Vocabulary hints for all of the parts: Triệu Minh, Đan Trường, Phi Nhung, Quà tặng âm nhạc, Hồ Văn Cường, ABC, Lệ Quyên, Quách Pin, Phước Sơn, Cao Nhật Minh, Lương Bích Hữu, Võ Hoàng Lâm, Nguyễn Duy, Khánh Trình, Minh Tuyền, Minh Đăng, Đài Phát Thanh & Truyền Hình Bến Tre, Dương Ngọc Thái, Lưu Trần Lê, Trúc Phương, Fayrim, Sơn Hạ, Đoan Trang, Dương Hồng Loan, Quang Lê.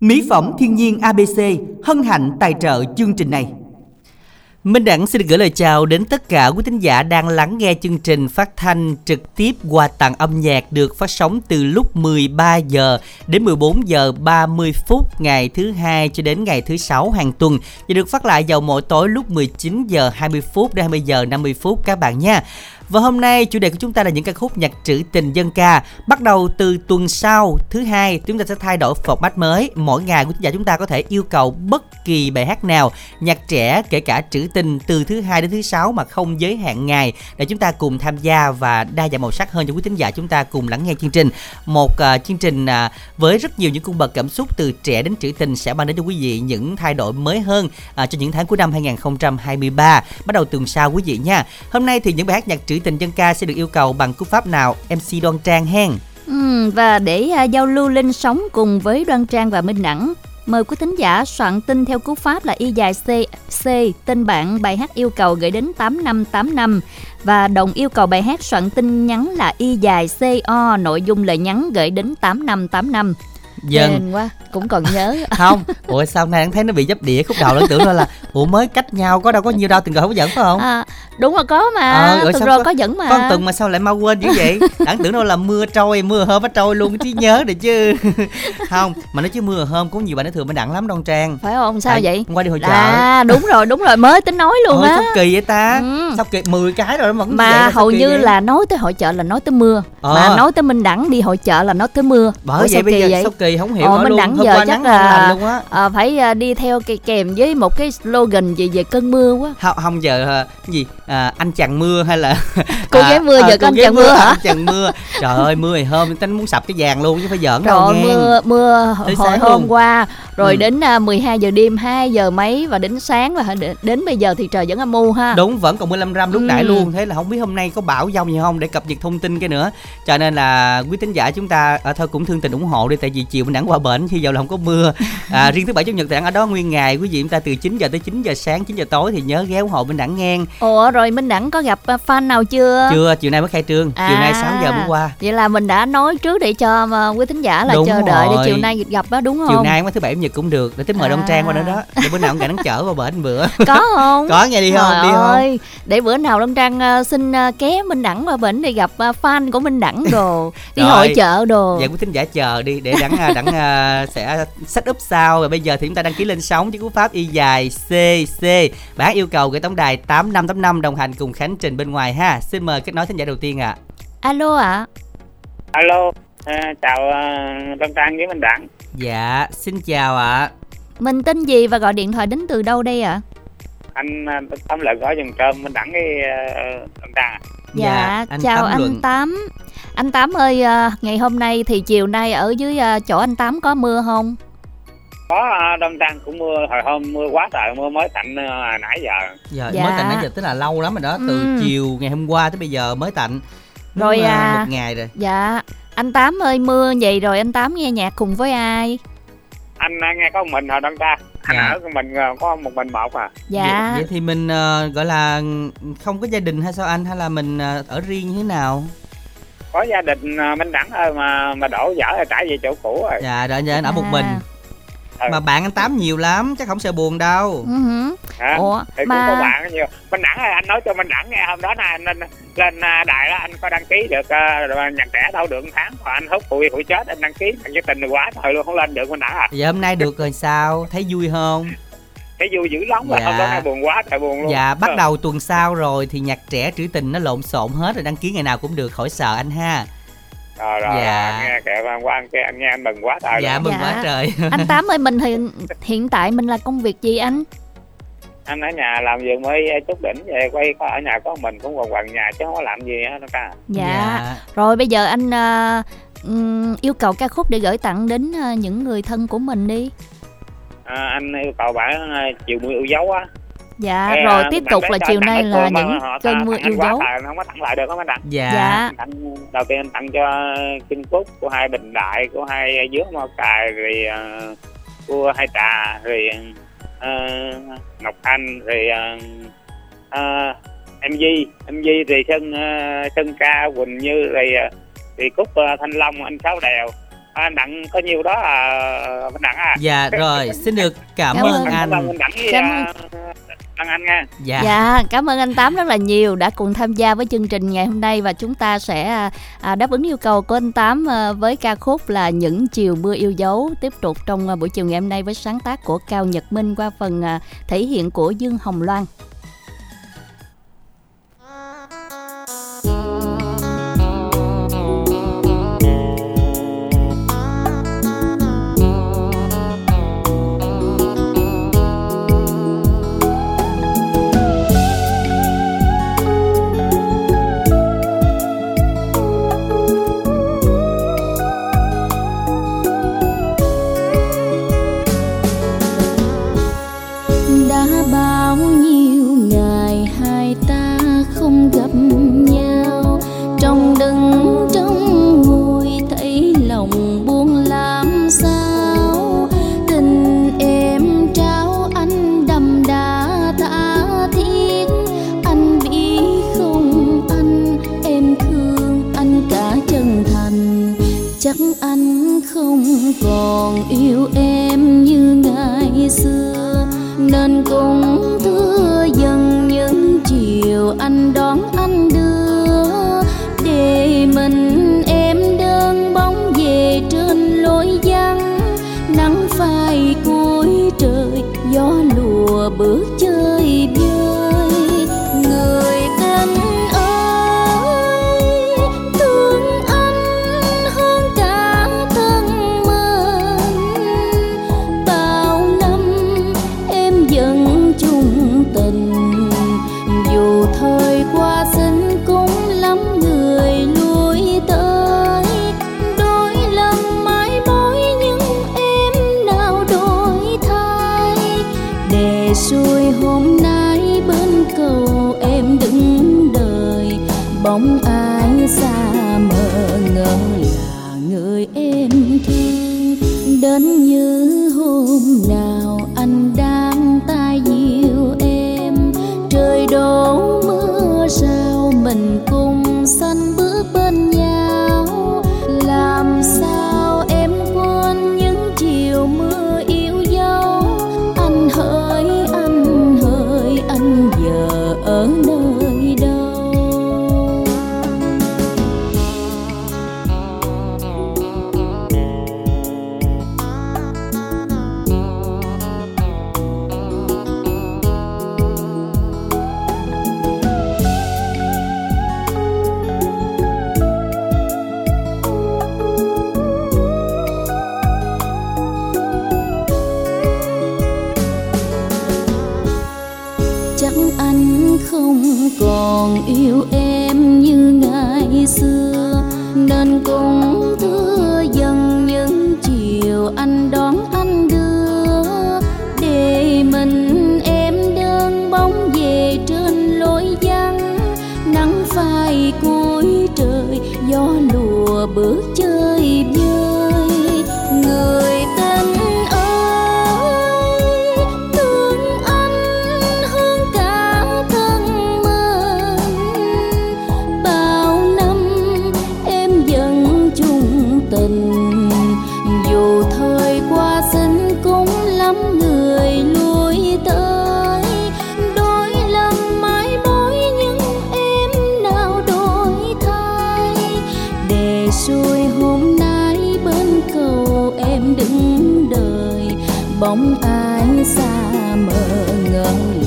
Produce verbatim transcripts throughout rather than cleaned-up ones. Mỹ phẩm thiên nhiên a bê xê hân hạnh tài trợ chương trình này. Minh Đăng xin được gửi lời chào đến tất cả quý thính giả đang lắng nghe chương trình phát thanh trực tiếp Quà tặng âm nhạc được phát sóng từ lúc mười ba giờ đến mười bốn giờ ba mươi phút ngày thứ hai cho đến ngày thứ sáu hàng tuần và được phát lại vào mỗi tối lúc mười chín giờ hai mươi phút đến hai mươi giờ năm mươi phút các bạn nha. Và hôm nay chủ đề của chúng ta là những ca khúc nhạc trữ tình dân ca. Bắt đầu từ tuần sau thứ hai chúng ta sẽ thay đổi format mới. Mỗi ngày quý thính giả chúng ta có thể yêu cầu bất kỳ bài hát nào, nhạc trẻ kể cả trữ tình từ thứ hai đến thứ sáu mà không giới hạn ngày để chúng ta cùng tham gia và đa dạng màu sắc hơn cho quý thính giả chúng ta cùng lắng nghe chương trình. Một uh, chương trình uh, với rất nhiều những cung bậc cảm xúc từ trẻ đến trữ tình sẽ mang đến cho quý vị những thay đổi mới hơn uh, cho những tháng cuối năm hai không hai ba bắt đầu tuần sau quý vị nha. Hôm nay thì những bài hát nhạc trữ tình dân ca sẽ được yêu cầu bằng cú pháp nào em xê Đoan Trang hen? Ừ, và để uh, giao lưu lên sóng cùng với Đoan Trang và Minh Đăng, mời quý thính giả soạn tin theo cú pháp là y dài C, C tên bạn bài hát yêu cầu gửi đến tám năm tám năm và đồng yêu cầu bài hát soạn tin nhắn là y dài xê o nội dung lời nhắn gửi đến tám năm tám năm. Dần quá cũng còn nhớ không? Ủa sao nay anh thấy nó bị dấp đĩa khúc đầu, nó tưởng là ủa mới cách nhau có đâu có nhiêu đâu, từng rồi không có dẫn phải không? À, đúng rồi có mà, à, từng rồi có, có dẫn mà, có từng mà sao lại mau quên dữ vậy? Đặng tưởng đâu là mưa trôi mưa hôm nó trôi luôn trí nhớ được chứ. Không mà nói chứ mưa hôm cũng nhiều bạn nó thường mình đặng lắm Đoan Trang phải không? Sao à, vậy qua đi hội chợ à? Đúng rồi đúng rồi mới tính nói luôn á. Sao kỳ vậy ta? Ừ. Sao kỳ mười cái rồi mà, mà hầu như vậy? Là nói tới hội chợ là nói tới mưa à. Mà nói tới Minh Đăng đi hội chợ là nói tới mưa bởi vậy bây giờ sao kỳ không hiểu. Ồ, Minh Đăng giờ chắc là à, phải à, đi theo cái kèm với một cái slogan gì về cơn mưa quá. Không, không giờ cái gì à, anh chàng mưa hay là cô gái mưa à, giờ à, có anh chàng mưa, mưa hả? Anh chàng mưa. Trời ơi mưa ngày hôm tao muốn sập cái vàng luôn chứ phải giỡn đâu. Rồi mưa mưa tới hồi hôm luôn. Qua rồi ừ. Đến à, mười hai giờ đêm hai giờ mấy và đến sáng và đến, đến bây giờ thì trời vẫn âm u ha. Đúng vẫn còn mưa lâm râm lúc ừ. Nãy luôn. Thế là không biết hôm nay có bão giông gì không để cập nhật thông tin cái nữa. Cho nên là quý thính giả chúng ta à, thôi cũng thương tình ủng hộ đi tại vì chiều Minh Đăng qua bển khi giờ là không có mưa à, riêng thứ bảy chủ nhật Đăng ở đó nguyên ngày quý vị chúng ta từ chín giờ tới chín giờ sáng chín giờ tối thì nhớ ghé ủng hộ Minh Đăng ngang. Ủa rồi Minh Đăng có gặp fan nào chưa? Chưa, chiều nay mới khai trương à, chiều nay sáu giờ mới qua. Vậy là mình đã nói trước để cho quý thính giả là đúng chờ rồi. Đợi để chủ nay gặp đó đúng không? Chiều nay mới thứ bảy chủ nhật cũng được để tiếp mời à. Đoan Trang qua nữa đó để bữa nào cũng cả Đăng chở qua bển bữa có không? Có nghe đi không? Đi ơi. Không để bữa nào Đoan Trang xin ké Minh Đăng qua bển để gặp fan của Minh Đăng đồ đi rồi. Hội chợ đồ vậy quý thính giả chờ đi để Đăng Đăng uh, sẽ set up sao. Và bây giờ thì chúng ta đăng ký lên sóng với cú pháp y dài xê xê bản yêu cầu gửi tổng đài tám năm tám năm đồng hành cùng Khánh Trình bên ngoài ha. Xin mời kết nối thính giả đầu tiên ạ. À. Alo ạ. À. Alo, à, chào Đoan Trang với Minh Đăng. Dạ, xin chào ạ. À. Mình tên gì và gọi điện thoại đến từ đâu đây ạ? À? Anh Tám Lợi gọi dùm cho Minh Đăng với Đoan Trang. Dạ, dạ chào Tám anh Luận. Tám. Anh Tám ơi, ngày hôm nay thì chiều nay ở dưới chỗ anh Tám có mưa không? Có, Đoan Trang cũng mưa, hồi hôm mưa quá trời, mưa mới tạnh nãy giờ. Dạ, dạ. Mới tạnh nãy giờ tức là lâu lắm rồi đó, từ ừ. Chiều ngày hôm qua tới bây giờ mới tạnh. Đúng rồi à, một ngày rồi. Dạ, anh Tám ơi mưa vậy rồi anh Tám nghe nhạc cùng với ai? Anh nghe có một mình hả Đoan Trang? Anh dạ. Ở của mình có một mình một à? Dạ. Vậy thì mình uh, gọi là không có gia đình hay sao anh? Hay là mình uh, ở riêng như thế nào? Có gia đình Minh Đăng ơi mà mà đổ dở là trả về chỗ cũ rồi. Dạ đợi anh ở một mình. Ừ. Mà bạn anh Tám nhiều lắm chắc không sợ buồn đâu. Ừ. À, ủa thì mà cũng có bạn nhiều. Minh Đăng ơi anh nói cho Minh Đăng nghe hôm đó là anh lên lên đài đó anh có đăng ký được uh, nhạc trẻ đâu được một tháng mà anh hút hụi hụi chết anh đăng ký anh với tình quá thời luôn không lên được Minh Đăng à. Dạ hôm nay được rồi sao thấy vui không? Thấy vui dữ lắm dạ. Rồi hôm nay buồn quá trời buồn luôn. Dạ bắt đầu tuần sau rồi thì nhạc trẻ trữ tình nó lộn xộn hết rồi đăng ký ngày nào cũng được khỏi sợ anh ha. Rồi rồi, dạ. Nghe kệ anh qua anh nghe anh, nghe, anh mừng quá trời. Dạ mừng dạ. Quá trời. Anh Tám ơi mình hiện hiện tại mình là công việc gì anh? Anh ở nhà làm việc mới chút đỉnh về quay có ở nhà có mình cũng còn quần nhà chứ không có làm gì hết đâu cả. Dạ. Dạ. Rồi bây giờ anh uh, yêu cầu ca khúc để gửi tặng đến những người thân của mình đi. À, anh yêu cầu bản chiều mưa yêu dấu á. Dạ ê, rồi tiếp tục là chiều nay là những cơn mưa yêu dấu. Tài, không có tặng lại được không anh Đăng? Dạ. Dạ. Tặng, đầu tiên anh tặng cho Kim Cúc của hai Bình Đại của hai Dứa Mao Cài rồi uh, của hai Trà rồi uh, Ngọc Anh rồi em Di em Di rồi Sơn uh, Sơn Ca Quỳnh Như rồi uh, thì Cúc uh, Thanh Long anh Sáu Đèo À, Đặng có nhiều đó à, Đặng à. Dạ rồi, xin được cảm, cảm ơn anh. Cảm ơn Đặng với anh nha. Dạ. Dạ, cảm ơn anh Tám rất là nhiều đã cùng tham gia với chương trình ngày hôm nay. Và chúng ta sẽ à, đáp ứng yêu cầu của anh Tám à, với ca khúc là Những Chiều Mưa Yêu Dấu. Tiếp tục trong à, buổi chiều ngày hôm nay với sáng tác của Cao Nhật Minh qua phần à, thể hiện của Dương Hồng Loan. Anh không còn yêu em như ngày xưa, nên cũng thưa dần những chiều anh đón anh đưa, để mình em đơn bóng về trên lối vắng. Nắng phai cuối trời, gió lùa bước chơi vơi. Người cánh bóng ai xa mờ ngỡ là người em thương, đến như hôm nào anh đang tay yêu em. Trời đổ mưa sao mình cùng xanh bước bên nhau, làm sao em quên những chiều mưa yêu dấu. Anh hỡi anh hỡi anh giờ ở nơi còn yêu em như ngày xưa, nên cũng thưa dần những chiều anh đón anh đưa, để mình em đơn bóng về trên lối vắng. Nắng phai cuối trời, gió lùa bước chơi vơi. Người tên bóng ai xa mờ ngỡ là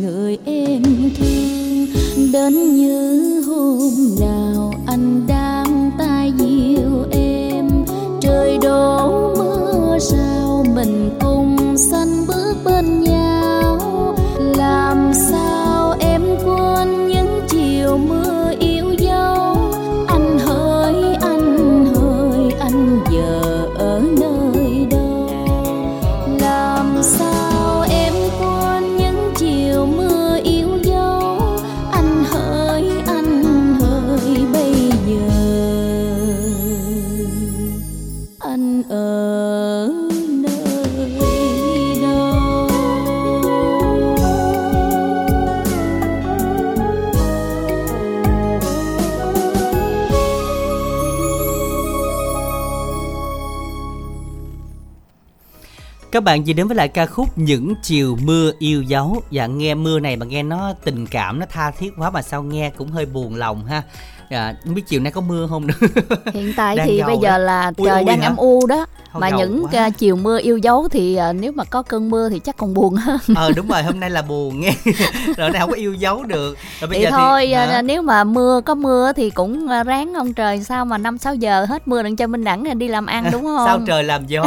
người em thương, đến như hôm nào anh đang tay yêu em. Trời đổ mưa sao mình cùng xanh bước bên nhau, làm sao em quên những chiều mưa yêu dấu. Anh hỡi anh hỡi anh giờ ở nơi Các bạn vừa đến với lại ca khúc Những Chiều Mưa Yêu Dấu. Dạ, nghe mưa này mà nghe nó tình cảm, nó tha thiết quá mà sao nghe cũng hơi buồn lòng ha. Dạ, không biết chiều nay có mưa không nữa. Hiện tại thì bây đó. Giờ là ui, trời ui, đang hả? Âm u đó. Thôi mà những quá. Chiều mưa yêu dấu thì nếu mà có cơn mưa thì chắc còn buồn hơn. Ờ đúng rồi, hôm nay là buồn nghe. Rồi nay không có yêu dấu được. Rồi bây thì giờ thôi thì, à, nếu mà mưa có mưa thì cũng ráng ông trời sao mà năm sáu giờ hết mưa đừng cho Minh Đẳng đi làm ăn đúng không? Sao trời làm gió.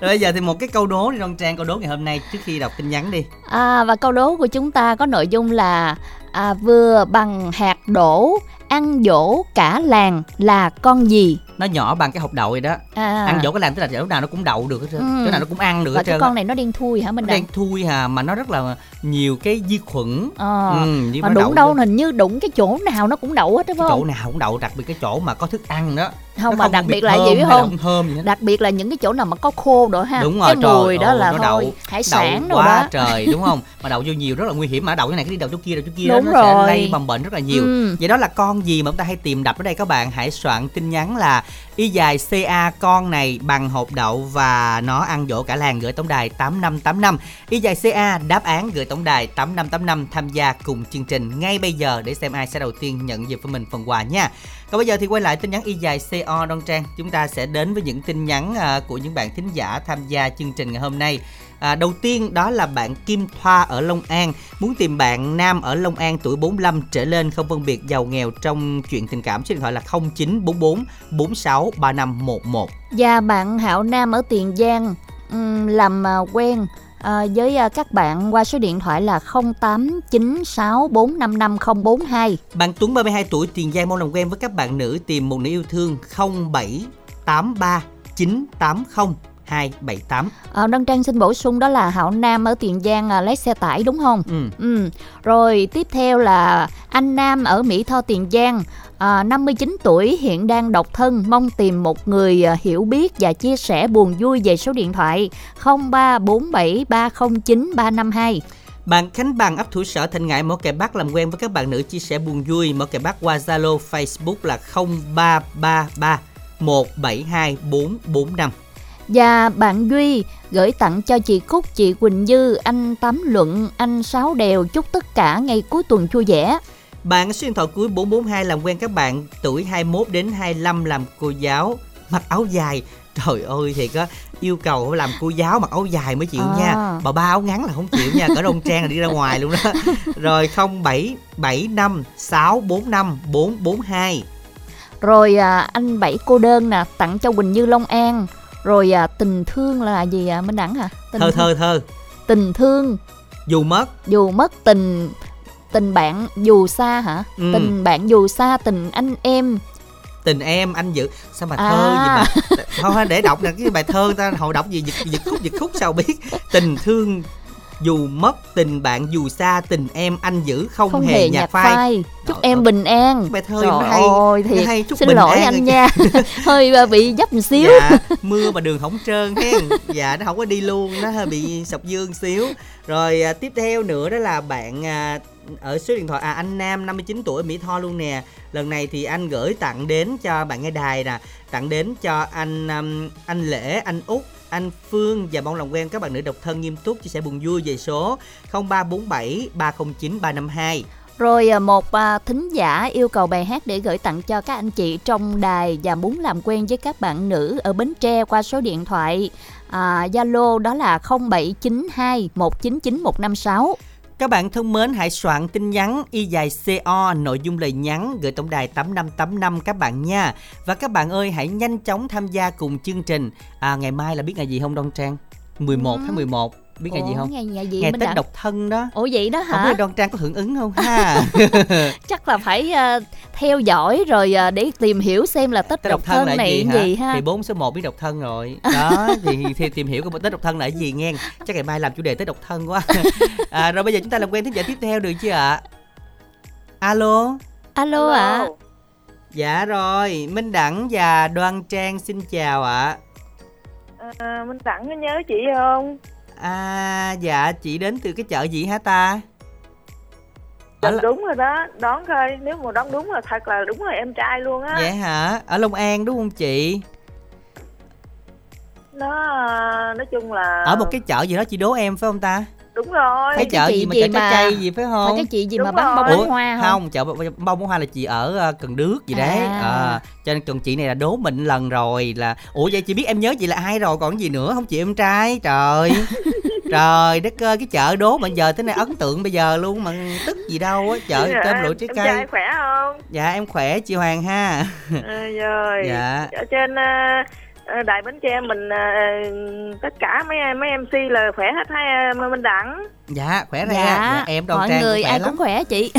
Rồi bây giờ thì một cái câu đố đi Đoan Trang, câu đố ngày hôm nay trước khi đọc tin nhắn đi. À, và câu đố của chúng ta có nội dung là à, vừa bằng hạt đổ ăn dỗ cả làng là con gì? Nó nhỏ bằng cái hộp đậu vậy đó. À. Ăn dỗ cái làng tức là chỗ nào nó cũng đậu được hết trơn, ừ. chỗ nào nó cũng ăn được hết trơn. Cái con này nó đen thui hả Minh Đăng? Đen thui hà mà nó rất là nhiều cái vi khuẩn. Ờ. Ừ, mà đụng đâu hình như đụng cái chỗ nào nó cũng đậu hết đúng không? Chỗ nào cũng đậu, đặc biệt cái chỗ mà có thức ăn đó. Không, nó mà không đặc biệt là gì biết không? Không đặc biệt là những cái chỗ nào mà có khô rồi ha. Đúng rồi, cái trời, mùi đó là đậu hải sản đậu quá đó. Trời đúng không? Mà đậu vô nhiều rất là nguy hiểm, mà đậu cái này cái đi đậu chỗ kia đậu chỗ kia đó, nó sẽ lây mầm bệnh rất là nhiều. Ừ. Vậy đó là con gì mà chúng ta hay tìm đập ở đây, các bạn hãy soạn tin nhắn là y dài ca, con này bằng hộp đậu và nó ăn dỗ cả làng, gửi tổng đài tám năm tám năm. Y dài ca đáp án gửi tổng đài tám năm tám năm, tham gia cùng chương trình ngay bây giờ để xem ai sẽ đầu tiên nhận dịp của mình phần quà nha. Còn bây giờ thì quay lại tin nhắn y dài co Đoan Trang, chúng ta sẽ đến với những tin nhắn của những bạn thính giả tham gia chương trình ngày hôm nay. À, đầu tiên đó là bạn Kim Thoa ở Long An, muốn tìm bạn nam ở Long An tuổi bốn mươi lăm trở lên, không phân biệt giàu nghèo trong chuyện tình cảm, số điện thoại là không chín bốn bốn bốn sáu ba năm một một. Và bạn Hạo Nam ở Tiền Giang làm quen à, với à, các bạn qua số điện thoại là không tám chín sáu bốn năm năm không bốn hai. Bạn Tuấn ba mươi hai tuổi Tiền Giang mong làm quen với các bạn nữ, tìm một nữ yêu thương không bảy tám ba chín tám không hai bảy tám. Ờ, Đoan Trang xin bổ sung đó là Hạo Nam ở Tiền Giang à, lái xe tải đúng không? Ừ. ừ. Rồi tiếp theo là anh Nam ở Mỹ Tho Tiền Giang à, năm mươi chín tuổi, hiện đang độc thân, mong tìm một người à, hiểu biết và chia sẻ buồn vui, về số điện thoại không ba bốn bảy ba không chín ba năm hai. Bạn Khánh Bằng ấp Thủ Sở Thạnh Ngãi Mỏ Kè Bắc làm quen với các bạn nữ chia sẻ buồn vui, Mỏ Kè Bắc qua Zalo Facebook là không ba ba ba một bảy hai bốn bốn năm. Và bạn Duy gửi tặng cho chị Cúc, chị Quỳnh Dư, anh Tám Luận, anh Sáu Đèo chúc tất cả ngày cuối tuần vui vẻ. Bạn số điện thoại cuối bốn bốn hai làm quen các bạn tuổi hai mươi mốt đến hai mươi lăm làm cô giáo, mặc áo dài. Trời ơi thiệt á, yêu cầu làm cô giáo mặc áo dài mới chịu à. nha, bà ba áo ngắn là không chịu nha, cỡ Đông Trang là đi ra ngoài luôn đó. Rồi không bảy bảy năm sáu bốn năm bốn bốn hai. Rồi à, anh Bảy Cô Đơn nè, tặng cho Quỳnh Dư Long An. Rồi à, tình thương là gì à, Minh Đẳng hả? Tình thơ thương. thơ thơ Tình thương dù mất Dù mất tình Tình bạn dù xa hả? Ừ. Tình bạn dù xa, tình anh em, tình em anh dự. Sao mà thơ à. gì mà không, để đọc nè, cái bài thơ người ta họ đọc gì giật, giật khúc giật khúc sao biết. Tình thương dù mất, tình bạn dù xa, tình em anh giữ không, không hề, hề nhạt phai, phai. Chúc Đó, em bình an. Bài thơ nó hay, nó hay chúc xin bình lỗi an anh nha. Hơi bị dấp một xíu. Dạ, mưa mà đường không trơn ha. Dạ, nó không có đi luôn, nó hơi bị sọc dương xíu. Rồi à, tiếp theo nữa đó là bạn à, ở số điện thoại à, anh Nam năm mươi chín tuổi Mỹ Tho luôn nè. Lần này thì anh gửi tặng đến cho bạn nghe đài nè, tặng đến cho anh um, anh Lễ, anh Út, anh Phương và mong làm quen các bạn nữ độc thân nghiêm túc chia sẻ buồn vui, về số không ba bốn bảy ba không chín ba năm hai. Rồi một thính giả yêu cầu bài hát để gửi tặng cho các anh chị trong đài và muốn làm quen với các bạn nữ ở Bến Tre qua số điện thoại Zalo à, đó là không bảy chín hai một chín chín một năm sáu. Các bạn thân mến, hãy soạn tin nhắn y dài co nội dung lời nhắn gửi tổng đài tám năm tám năm các bạn nha. Và các bạn ơi, hãy nhanh chóng tham gia cùng chương trình. À, ngày mai là biết ngày gì không Đoan Trang? mười một tháng mười một. Biết ngày Ủa, gì không? Ngày, ngày, gì ngày Tết đã... độc thân đó. Ủa vậy đó hả? Không biết Đoan Trang có hưởng ứng không ha? Chắc là phải uh, theo dõi rồi uh, để tìm hiểu xem là Tết, Tết độc, độc thân, thân này gì, gì ha. Thì bốn số một biết độc thân rồi. Đó, thì, thì tìm hiểu cái Tết độc thân là cái gì nghe. Chắc ngày mai làm chủ đề Tết độc thân quá. À, rồi bây giờ chúng ta làm quen thính giả tiếp theo được chưa ạ? À? Alo. Alo ạ. À. Dạ rồi, Minh Đẳng và Đoan Trang xin chào ạ. À. À, Minh Đẳng có nhớ chị không? À dạ, chị đến từ cái chợ gì hả ta? Ở... Đúng rồi đó, đoán thôi, nếu mà đoán đúng là thật là đúng rồi em trai luôn á. Vậy hả? Ở Long An đúng không chị? Nó nói chung là ở một cái chợ gì đó chị đố em phải không ta? Đúng rồi. Cái chợ gì mà chợ trái cây gì phải không? Phải cái chị gì mà bán bông bông hoa không? Không, chợ bông bông hoa là chị ở Cần Đước gì đấy. À, cho nên còn chị này là đố mình lần rồi là ủa vậy chị biết em nhớ chị là ai rồi còn gì nữa không chị em trai? Trời. Trời đất ơi, cái chợ đố mà giờ tới nay ấn tượng bây giờ luôn mà tức gì đâu á, chợ dạ, tên lụi trái cây. Em trai khỏe không? Dạ em khỏe chị Hoàng ha. À, rồi. Dạ. Ở trên uh... Đại Bến Tre mình uh, tất cả mấy mấy em xê là khỏe hết hay uh, Minh Đăng. Dạ khỏe ra. Dạ, dạ, em Đoan Trang người ai lắm. Cũng khỏe chị.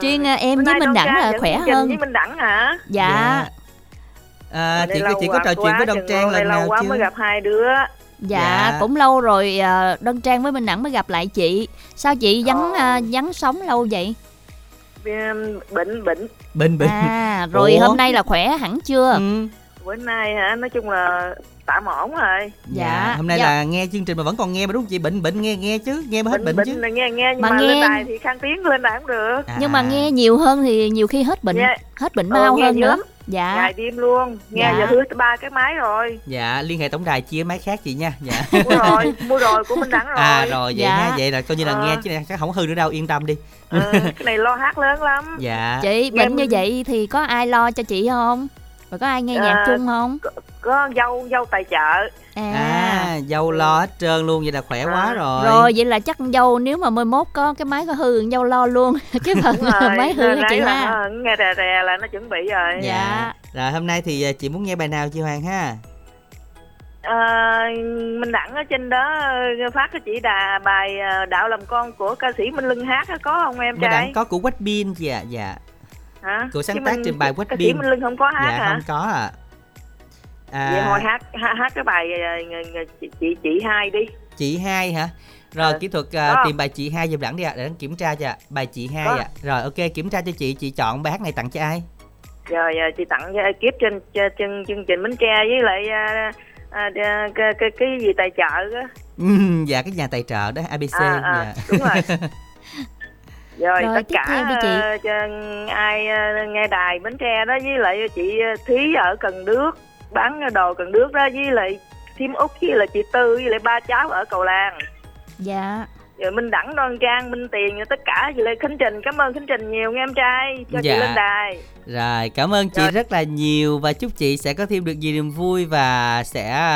Riêng uh, em với Minh Đăng là khỏe hơn. Với Minh Đăng hả? Dạ. Dạ. À, chị chị có trò chuyện với Đoan Trang lần nào chưa? Mới gặp hai đứa. Dạ, dạ cũng lâu rồi uh, Đoan Trang với Minh Đăng mới gặp lại chị. Sao chị vắng oh. uh, vắng sống lâu vậy? Bệnh bệnh. Bệnh bệnh. À rồi ủa? Hôm nay là khỏe hẳn chưa? Ừ. Bữa nay hả, nói chung là tạm ổn rồi. Dạ, hôm nay dạ. là nghe chương trình mà vẫn còn nghe mà đúng không chị? Bệnh bệnh nghe nghe chứ, nghe mà hết bệnh, bệnh chứ. Bệnh là nghe nghe nhưng mà, mà nghe... lên đài thì khang tiếng lên đài cũng được. À. Nhưng mà nghe nhiều hơn thì nhiều khi hết bệnh, yeah. hết bệnh mau ừ, hơn nữa. Dạ. Ngày đêm luôn, nghe dạ. giờ hứa ba cái máy rồi. Dạ, liên hệ tổng đài chia máy khác chị nha. Dạ. Mua rồi, mua rồi của Minh Đăng rồi. À rồi, vậy dạ. ha, vậy là coi như là à. nghe chứ này chắc không hư nữa đâu, yên tâm đi. À, cái này lo hát lớn lắm. Dạ. Chị bệnh em... như vậy thì có ai lo cho chị không? Rồi có ai nghe nhạc à, chung không? Có, có dâu, dâu tài trợ. À, à dâu lo hết trơn luôn, vậy là khỏe à. quá rồi. Rồi vậy là chắc dâu nếu mà mười mốt có cái máy có hư dâu lo luôn. Cái phần máy hư của chị ha. Nghe rè rè là nó chuẩn bị rồi. Dạ. Rồi hôm nay thì chị muốn nghe bài nào chị Hoàng ha? À, Minh Đăng ở trên đó phát cho chị đà bài Đạo Làm Con của ca sĩ Minh Lưng hát có không em trai? Minh Đăng có của Quách Pin chị ạ. Dạ. Hả? Cô sáng tác trình bài Quách Pin. Ca sĩ Minh Lưng không có hát dạ, hả? Không có ạ. À. À... Vậy hồi hát, hát hát cái bài chị chị, chị hai đi. Chị hai hả? Rồi à, kỹ thuật uh, tìm bài chị hai giùm Đẳng đi ạ, à, để Đẳng kiểm tra cho ạ. Bài chị hai ạ. À. Rồi ok, kiểm tra cho chị, chị chọn bài hát này tặng cho ai? Rồi chị tặng cho ekip trên trên chương trình Bến Tre với lại à, à, cái, cái cái gì tài trợ đó. Dạ cái nhà tài trợ đó a bê xê. À, à, dạ. Đúng rồi. Rồi, rồi tất cả chị. Uh, ai uh, nghe đài Bến Tre đó với lại chị Thí ở Cần Đước bán đồ Cần Đước đó với lại Thím Út với lại chị Tư với lại ba cháu ở Cầu Làng. Dạ. Rồi Minh Đăng, Đoan Trang, Minh Tiền tất cả với lại Khánh Trình. Cảm ơn Khánh Trình nhiều nghe em trai cho dạ. chị lên đài. Rồi cảm ơn chị rồi. Rất là nhiều và chúc chị sẽ có thêm được nhiều niềm vui và sẽ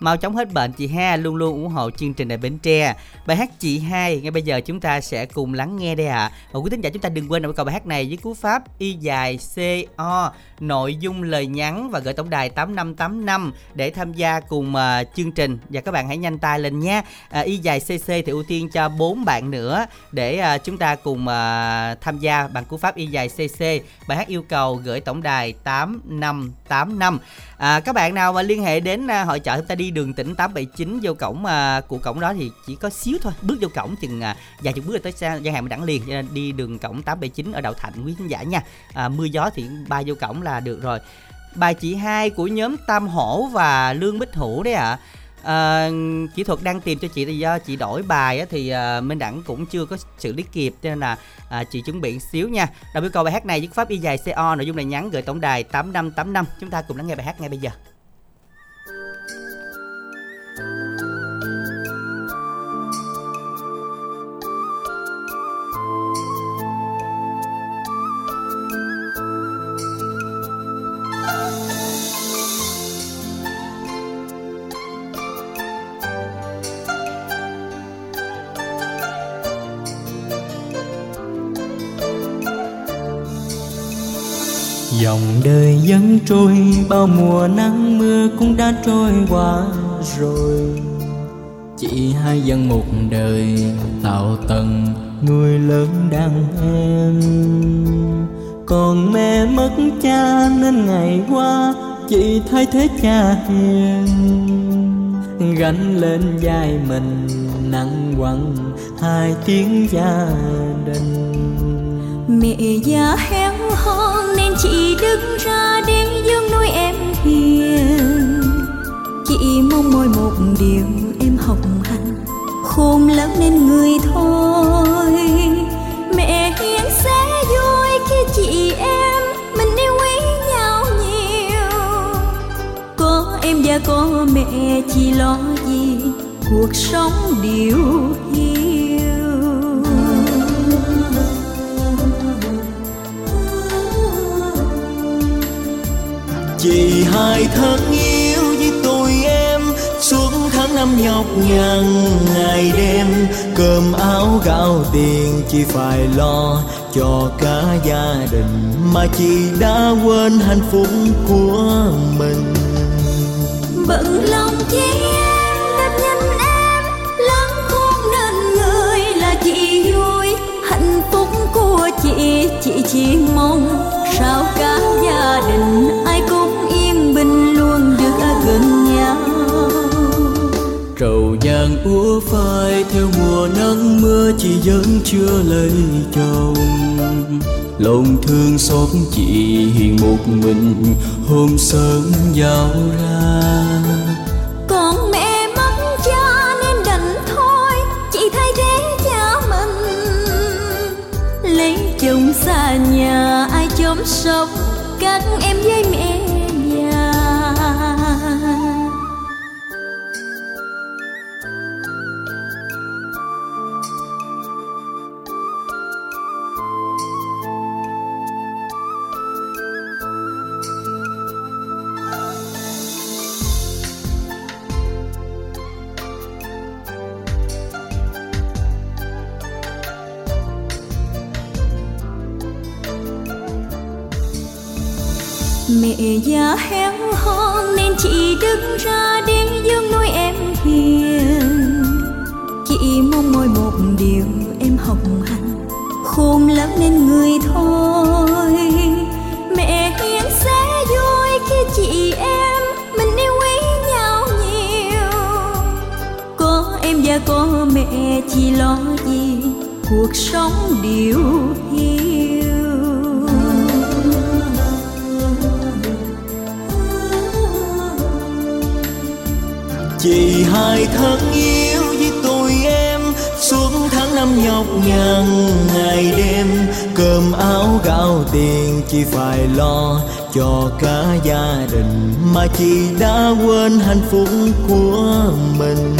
mau chóng hết bệnh chị ha, luôn luôn ủng hộ chương trình Đài Bến Tre. Bài hát chị hai ngay bây giờ chúng ta sẽ cùng lắng nghe đây ạ. À. Và quý thính giả chúng ta đừng quên là bài hát này với cú pháp y dài co nội dung lời nhắn và gửi tổng đài tám năm tám năm để tham gia cùng uh, chương trình và các bạn hãy nhanh tay lên nha. Uh, y dài cc thì ưu tiên cho bốn bạn nữa để uh, chúng ta cùng uh, tham gia bằng cú pháp y dài cc. Bài hát yêu cầu gửi tổng đài tám năm tám năm. À, các bạn nào mà liên hệ đến à, hội chợ chúng ta đi đường tỉnh tám bảy chín vô cổng à, của cổng đó thì chỉ có xíu thôi, bước vô cổng chừng à, vài chục bước là tới gian hàng Mình Đăng liền, cho nên đi đường cổng tám bảy chín ở Đạo Thạnh quý khán giả nha. À, mưa gió thì bay vô cổng là được rồi. Bài chị hai của nhóm Tam Hổ và Lương Bích Hữu đấy ạ. À. À, kỹ thuật đang tìm cho chị thì do chị đổi bài á, thì à, Minh Đăng cũng chưa có xử lý kịp cho nên là À, chị chuẩn bị xíu nha. Đọc yêu cầu bài hát này với pháp y dài co nội dung này nhắn gửi tổng đài tám năm tám năm. Chúng ta cùng lắng nghe bài hát ngay bây giờ. Dòng đời vẫn trôi, bao mùa nắng mưa cũng đã trôi qua rồi. Chị hai dân một đời tạo tần nuôi lớn đàn em. Còn mẹ mất cha nên ngày qua chị thay thế cha hiền. Gánh lên vai mình nặng quặng hai tiếng gia đình. Mẹ già héo hon nên chị đứng ra để dưỡng nuôi em hiền. Chị mong mỏi một điều em học hành khôn lớn nên người thôi. Mẹ hiền sẽ vui khi chị em mình yêu quý nhau nhiều. Có em cha có mẹ chỉ lo gì cuộc sống điều yêu. Chị hai thật yêu với tụi em suốt tháng năm nhọc nhằn ngày đêm, cơm áo gạo tiền chị phải lo cho cả gia đình mà chị đã quên hạnh phúc của mình. Bận lòng chị em đáp nhanh em lớn khôn nên người là chị vui, hạnh phúc của chị chị chỉ mong sao cả gia đình ai cũng yên bình luôn được gần nhau. Trầu vàng úa phai theo mùa nắng mưa chị vẫn chưa lấy chồng, lòng thương xót chị hiền một mình hôm sớm giao ra. Còn mẹ mất cha nên đành thôi chị thay thế cha mình, lấy chồng xa nhà ai chăm sóc các em với mẹ già. Mẹ già héo hon nên chị đứng ra để dưỡng nuôi em hiền, chị mong mỏi một điều em học hành khôn lớn nên người thôi. Mẹ hiền sẽ vui khi chị em mình yêu quý nhau nhiều, có em và có mẹ chị lo gì cuộc sống điều hiu. Chị hai thật yêu với tụi em suốt tháng năm nhọc nhằn ngày đêm, cơm áo gạo tiền chị phải lo cho cả gia đình mà chị đã quên hạnh phúc của mình.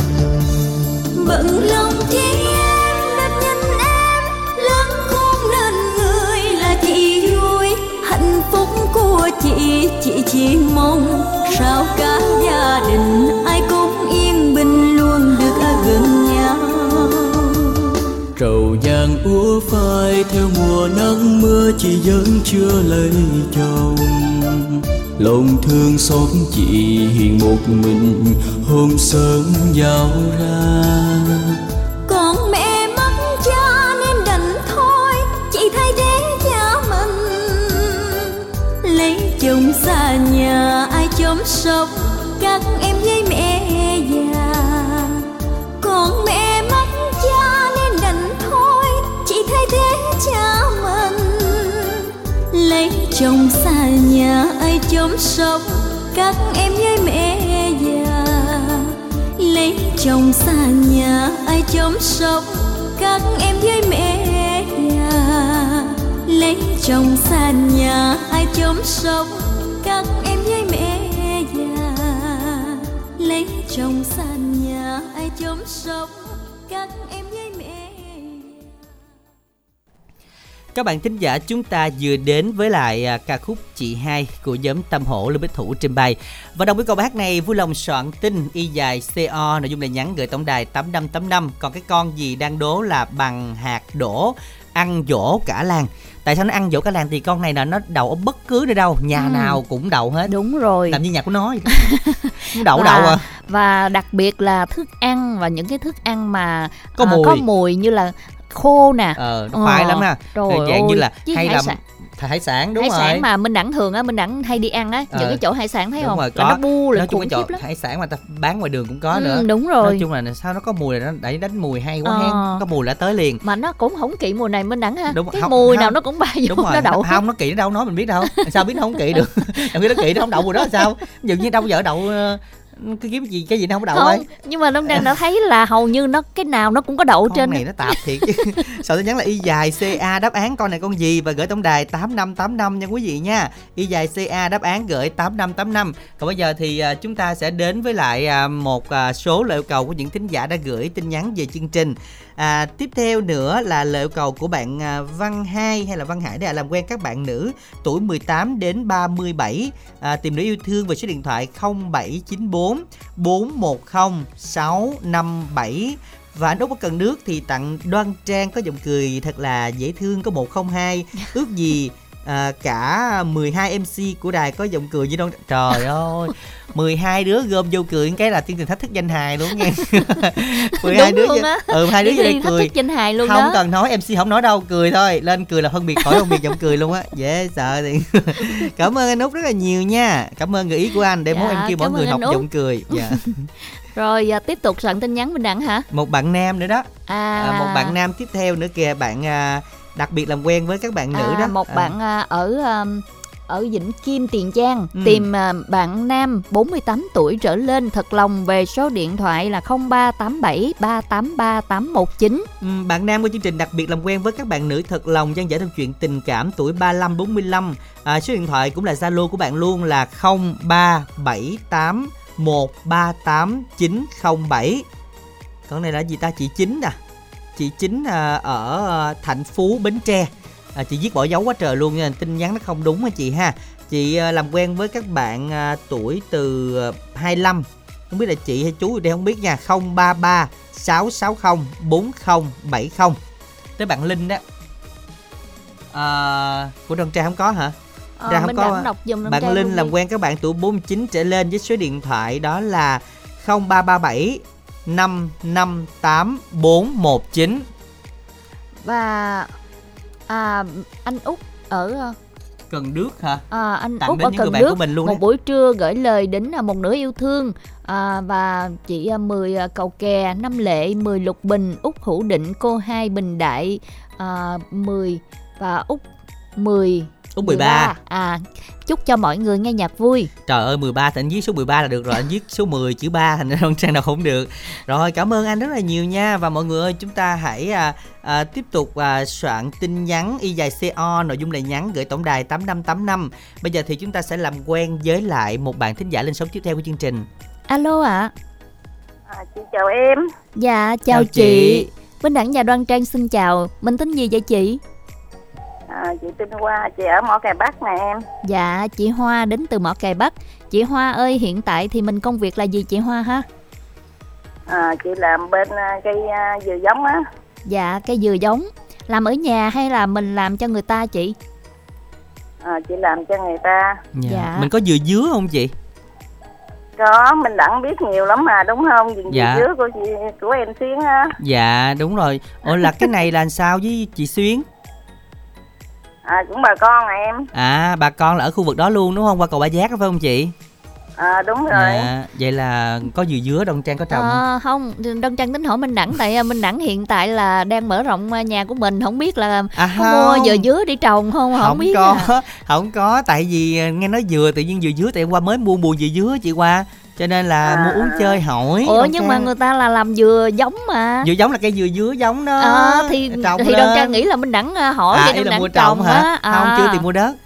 Bận lòng chị em đáp nhanh em lớn khôn nên người là chị vui, hạnh phúc của chị chị chỉ mong sao cả gia đình ai cũng bình luôn được gần nhau. Trầu vàng úa phai theo mùa nắng mưa chị vẫn chưa lấy chồng, lòng thương xót chị hiền một mình hôm sớm giao ra. Còn mẹ mất cha nên đành thôi chị thay thế cha mình, lấy chồng xa nhà ai chăm sóc các em với mẹ già. Còn mẹ mất cha nên đành thôi chị thay thế cha mình, lấy chồng xa nhà ai chăm sóc các em với mẹ già, lấy chồng xa nhà ai chăm sóc các em với mẹ già, lấy chồng xa nhà ai chăm sóc các em với mẹ già, lấy chồng xa nhà ai chăm sóc các em với mẹ. Các bạn thính giả, chúng ta vừa đến với lại ca khúc Chị Hai của nhóm Tâm Hổ, Lưu Bích Thủ trình bày. Và đồng với câu hát này, vui lòng soạn tin y dài co, nội dung là nhắn gửi tổng đài tám năm tám năm. Còn cái con gì đang đố là bằng hạt đổ ăn dỗ cả làng. Tại sao nó ăn dỗ cả làng thì con này là nó đậu ở bất cứ nơi đâu, nhà ừ. nào cũng đậu hết. Đúng rồi, làm như nhạc của nó vậy. Nó đậu và, đậu à. Và đặc biệt là thức ăn, và những cái thức ăn mà có mùi, à, có mùi như là khô nè. Ờ, nó khoai ờ, lắm ha. Dạng như là hay làm sản. Hải sản đúng hải rồi. Hải sản mà Minh Đăng thường á, Minh Đăng hay đi ăn á, ờ, những cái chỗ hải sản thấy đúng không? Rồi, có. Là nó bu lên khủng khiếp lắm. Hải sản mà ta bán ngoài đường cũng có ừ, nữa. Đúng rồi. Nói chung là sao nó có mùi là nó đẩy đánh mùi hay quá ờ. hen, có mùi là tới liền. Mà nó cũng không kỵ mùi này Minh Đăng ha. Đúng, cái không, mùi không, nào không, nó cũng bay vô nó đậu. Không, nó kỵ nó đâu nói mình biết đâu. Sao biết nó không kỵ được? Em biết nó kỵ nó không đậu mùi đó là sao? Dường như đâu vợ đậu cứ kiếm gì cái gì nó không đậu ấy. Nhưng mà Đông Trang đã thấy là hầu như nó cái nào nó cũng có đậu. Con trên này nó tạp thiệt chứ. Sau tin nhắn là y dài ca đáp án con này con gì và gửi tổng đài tám năm tám năm nha quý vị nha. Y dài ca đáp án gửi tám năm tám năm. Còn bây giờ thì chúng ta sẽ đến với lại một số lời yêu cầu của những thính giả đã gửi tin nhắn về chương trình. À, tiếp theo nữa là lời yêu cầu của bạn Văn Hai hay là Văn Hải để làm quen các bạn nữ tuổi mười tám đến ba mươi bảy, à, tìm nữ yêu thương về số điện thoại không bảy chín bốn bốn một không sáu năm bảy. Và anh Úc có cần nước thì tặng Đoan Trang có giọng cười thật là dễ thương có một không hai. Ước gì à, cả mười hai em xê của đài có giọng cười như Đoan Trang. Trời ơi, mười hai đứa gom vô cười cái là chương trình thách thức danh hài luôn nha. mười hai đúng đứa luôn á. Ừ, hai đứa vô đây cười. Thách danh hài luôn không đó. Cần nói em xê không nói đâu, cười thôi. Lên cười là phân biệt khỏi phân biệt giọng cười luôn á. Dễ sợ thì. Cảm ơn anh Út rất là nhiều nha. Cảm ơn gợi ý của anh để dạ, muốn em kêu mọi người học Út. Giọng cười. Dạ. Rồi giờ tiếp tục soạn tin nhắn bên đặng hả? Một bạn nam nữa đó. À, à một bạn nam tiếp theo nữa kìa, bạn à, đặc biệt làm quen với các bạn nữ à, đó. Một à. bạn à, ở à, ở Vĩnh Kim, Tiền Giang, ừ. tìm bạn nam bốn mươi tám tuổi trở lên thật lòng về số điện thoại là không ba tám bảy ba tám ba tám một chín. Ừ, bạn nam của chương trình đặc biệt làm quen với các bạn nữ thật lòng dang dở trong chuyện tình cảm tuổi ba mươi lăm bốn mươi lăm. À, số điện thoại cũng là Zalo của bạn luôn là không ba bảy tám một ba tám chín không bảy. Còn này là gì ta? Chị Chính à? Chị Chính à, ở Thạnh Phú, Bến Tre. À, chị viết bỏ dấu quá trời luôn nha, tin nhắn nó không đúng hả chị ha. Chị à, làm quen với các bạn à, tuổi từ hai mươi lăm, không biết là chị hay chú đây không biết nha, không ba ba sáu sáu không bốn không bảy không. Tới bạn Linh đó à, của Đoan Trang không có hả? Ờ, không có. Đọc bạn Linh làm đi. Quen các bạn tuổi bốn mươi chín trở lên với số điện thoại đó là không ba ba bảy năm năm tám bốn một chín. Và à, anh Út ở Cần Đước hả? À, anh Út ở Cần Đước một đấy. Buổi trưa gửi lời đến một nửa yêu thương à, và chị mười Cầu Kè, Năm Lệ, mười Lục Bình, Út Hữu Định, cô hai Bình Đại, à, mười và Út mười. Út mười ba. À, chúc cho mọi người nghe nhạc vui. Trời ơi, mười ba thì anh viết số mười ba là được rồi. Anh viết số mười chữ ba thành ra Đoan Trang nào không được. Rồi, cảm ơn anh rất là nhiều nha. Và mọi người ơi, chúng ta hãy à, à, tiếp tục à, soạn tin nhắn y dài co, nội dung là nhắn gửi tổng đài tám năm tám năm. Bây giờ thì chúng ta sẽ làm quen với lại một bạn thính giả lên sóng tiếp theo của chương trình. Alo ạ. À. À, chị chào em. Dạ, chào, chào chị. Bên đẳng nhà Đoan Trang xin chào. Mình tính gì vậy chị? À, chị tên Hoa, chị ở Mỏ Cày Bắc nè em. Dạ, chị Hoa đến từ Mỏ Cày Bắc. Chị Hoa ơi, hiện tại thì mình công việc là gì chị Hoa ha? À, chị làm bên cây uh, dừa giống á. Dạ, cây dừa giống. Làm ở nhà hay là mình làm cho người ta chị? À, chị làm cho người ta. Dạ, dạ. Mình có dừa dứa không chị? Có, mình đặng biết nhiều lắm mà đúng không? Dừa dạ. dứa của, chị, của em Xuyến á. Dạ, đúng rồi. Ủa là cái này là sao với chị Xuyến? À, cũng bà con à em. À, bà con là ở khu vực đó luôn đúng không? Qua cầu Ba Giác đó, phải không chị? À, đúng rồi. À, vậy là có dừa dứa Đoan Trang có trồng à, không? Không, Đoan Trang tính hỏi Minh Đẳng. Tại Minh Đẳng hiện tại là đang mở rộng nhà của mình. Không biết là à, không. mua dừa dứa để trồng không? Không, không biết có, à. Không có, tại vì nghe nói dừa, tự nhiên dừa dứa. Tại qua mới mua mùa dừa dứa chị qua. Cho nên là à. mua uống chơi hỏi. Ủa Đoan nhưng Trang. Mà người ta là làm dừa giống mà. Dừa giống là cây dừa dứa giống đó à, Thì, thì Đoan Trang nghĩ là Minh Đẳng hỏi à, vậy Đoan Trang trồng hả? À. Không, chưa tìm mua đất.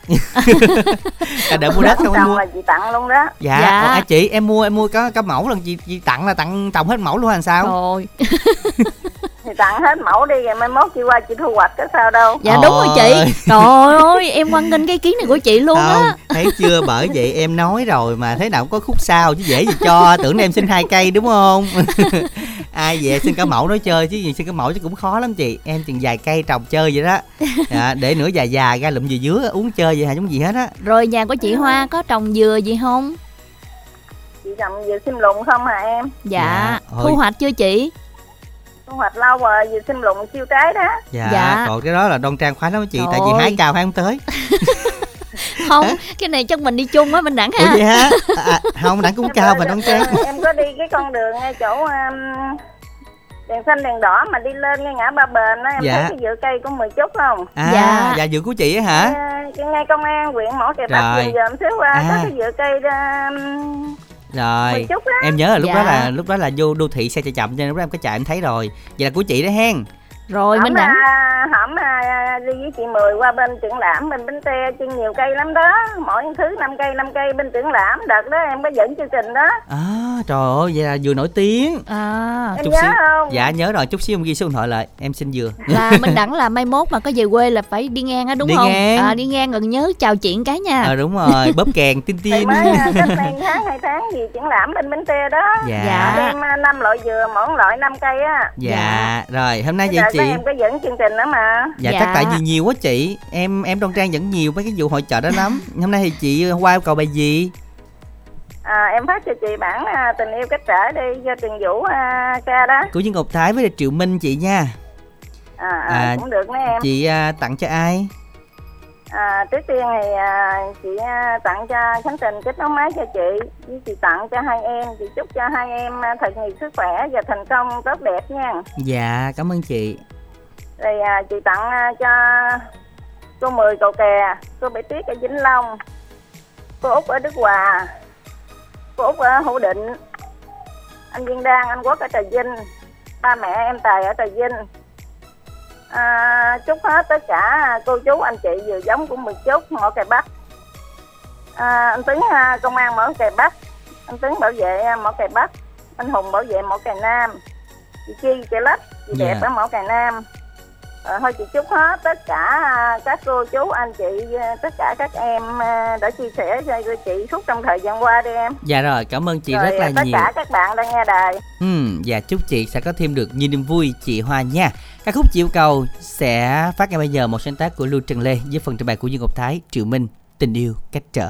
à, Đợi mua đất không mua là chị tặng luôn đó. Dạ, dạ. À, chị em mua em mua có, có mẫu lần chị, chị tặng là tặng trồng hết mẫu luôn hay sao? Rồi. Thì tặng hết mẫu đi rồi mai mốt chị qua chị thu hoạch có sao đâu. Dạ đúng rồi chị. Trời ơi, em hoan nghênh cái kiến này của chị luôn á. Thấy chưa, bởi vậy em nói rồi mà, thế nào cũng có khúc sao chứ dễ gì cho. Tưởng em xin hai cây đúng không? Ai về xin cả mẫu nói chơi chứ xin cả mẫu chứ cũng khó lắm chị. Em chừng vài cây trồng chơi vậy đó. À, để nửa già già ra lụm dừa dứa uống chơi vậy hả, giống gì hết á. Rồi nhà của chị Hoa có trồng dừa gì không? Chị trồng dừa sim lùng không hả em? Dạ, dạ thu hoạch chưa chị? Thu hoạch lâu rồi, dừa sim lùng siêu trái đó. Dạ, dạ. Còn cái đó là Đoan Trang khoái lắm chị. Trời, tại vì hái cao hái không tới. Không, hả? Cái này chắc mình đi chung á Minh Đẳng ha. Ủa vậy hả? À, không, Đẳng cũng cao mà Đoan Trang. Em có đi cái con đường ngay chỗ um, đèn xanh đèn đỏ mà đi lên ngay ngã Ba Bền á. Em dạ. thấy cái dừa cây của Mười Chút không? À, dạ, dạ dừa của chị á hả? À, ngay công an huyện Mỏ Cày Bắc giờ em xíu qua à. Có cái dừa cây um, Rồi em nhớ là lúc dạ. đó là lúc đó là vô đô thị xe chạy chậm cho nên lúc đó em có chạy em thấy rồi. Vậy là của chị đó hen. Rồi Minh Đăng hổng à, đi với chị Mười qua bên Triển Lãm, bên Bến Tre chuyên nhiều cây lắm đó, mỗi thứ năm cây năm cây bên Triển Lãm. Đợt đó em có dẫn chương trình đó. À trời ơi, vậy là vừa nổi tiếng à. Em chút nhớ xíu. Không? Dạ nhớ rồi, chút xíu em ghi số điện thoại lại, em xin vừa. Là Minh Đăng là mai mốt mà có về quê là phải đi ngang á đúng đi không? Ngang. À, đi ngang gần nhớ chào chuyện cái nha. À, đúng rồi, bóp kèn tin tin. Mới cách đây tháng hai tháng gì Triển Lãm bên Bến Tre đó. Dạ. dạ. Em năm loại dừa, mỗi loại năm cây á. Dạ. dạ. Rồi hôm nay vậy chị. Em có dẫn chương trình đó mà. Dạ, dạ. chắc tại vì nhiều quá chị. Em em Đoan Trang dẫn nhiều mấy cái vụ hội chợ đó lắm. Hôm nay thì chị qua yêu cầu bài gì? À, em phát cho chị bản à, Tình Yêu Cách Trở đi do Trường Vũ à, ca đó. Của Dương Ngọc Thái với Triệu Minh chị nha. À, à, à cũng được nè em. Chị à, tặng cho ai? À, trước tiên thì à, chị à, tặng cho Khánh Trình kích nấu máy cho chị. Chị tặng cho hai em, chị chúc cho hai em à, thật nhiều sức khỏe và thành công tốt đẹp nha. Dạ, cảm ơn chị. Rồi à, chị tặng à, cho cô Mười Cầu Kè, cô Bảy Tuyết ở Vĩnh Long, cô Út ở Đức Hòa, cô Út ở Hữu Định, anh Viên Đan, anh Quốc ở Trà Vinh, ba mẹ em Tài ở Trà Vinh. À, chúc hết tất cả cô chú anh chị vừa giống của mình chúc Mỏ Cày Bắc, à, anh Tuấn à, công an Mỏ Cày Bắc, anh Tuấn bảo vệ Mỏ Cày Bắc, anh Hùng bảo vệ Mỏ Cày Nam, chị Chi chị Lách chị yeah. đẹp ở Mỏ Cày Nam. À, thôi chị chúc hết tất cả các cô chú anh chị, tất cả các em đã chia sẻ cho chị suốt trong thời gian qua đi em. Dạ rồi, cảm ơn chị rồi, rất là tất nhiều. Tất cả các bạn đang nghe đài. Ừ, và chúc chị sẽ có thêm được nhiều niềm vui chị Hoa nha. Ca khúc chị yêu cầu sẽ phát ngay bây giờ, một sáng tác của Lưu Trần Lê với phần trình bày của Dương Ngọc Thái, Triệu Minh, Tình Yêu Cách Trở.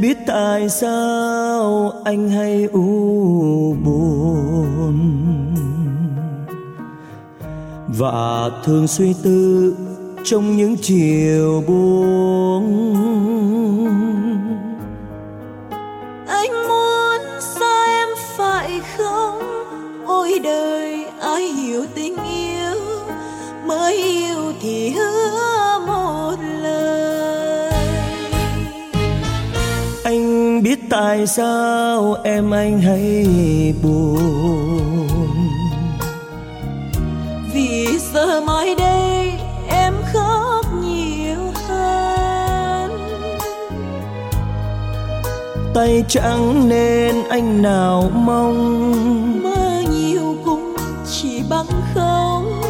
Biết tại sao anh hay u buồn và thường suy tư trong những chiều buồn. Anh muốn xa em phải không? Ôi đời ai hiểu tình yêu, mới yêu thì hứa một lời. Biết tại sao em anh hay buồn, vì giờ mai đây em khóc nhiều hơn. Tay trắng nên anh nào mong, mơ nhiều cũng chỉ bằng không.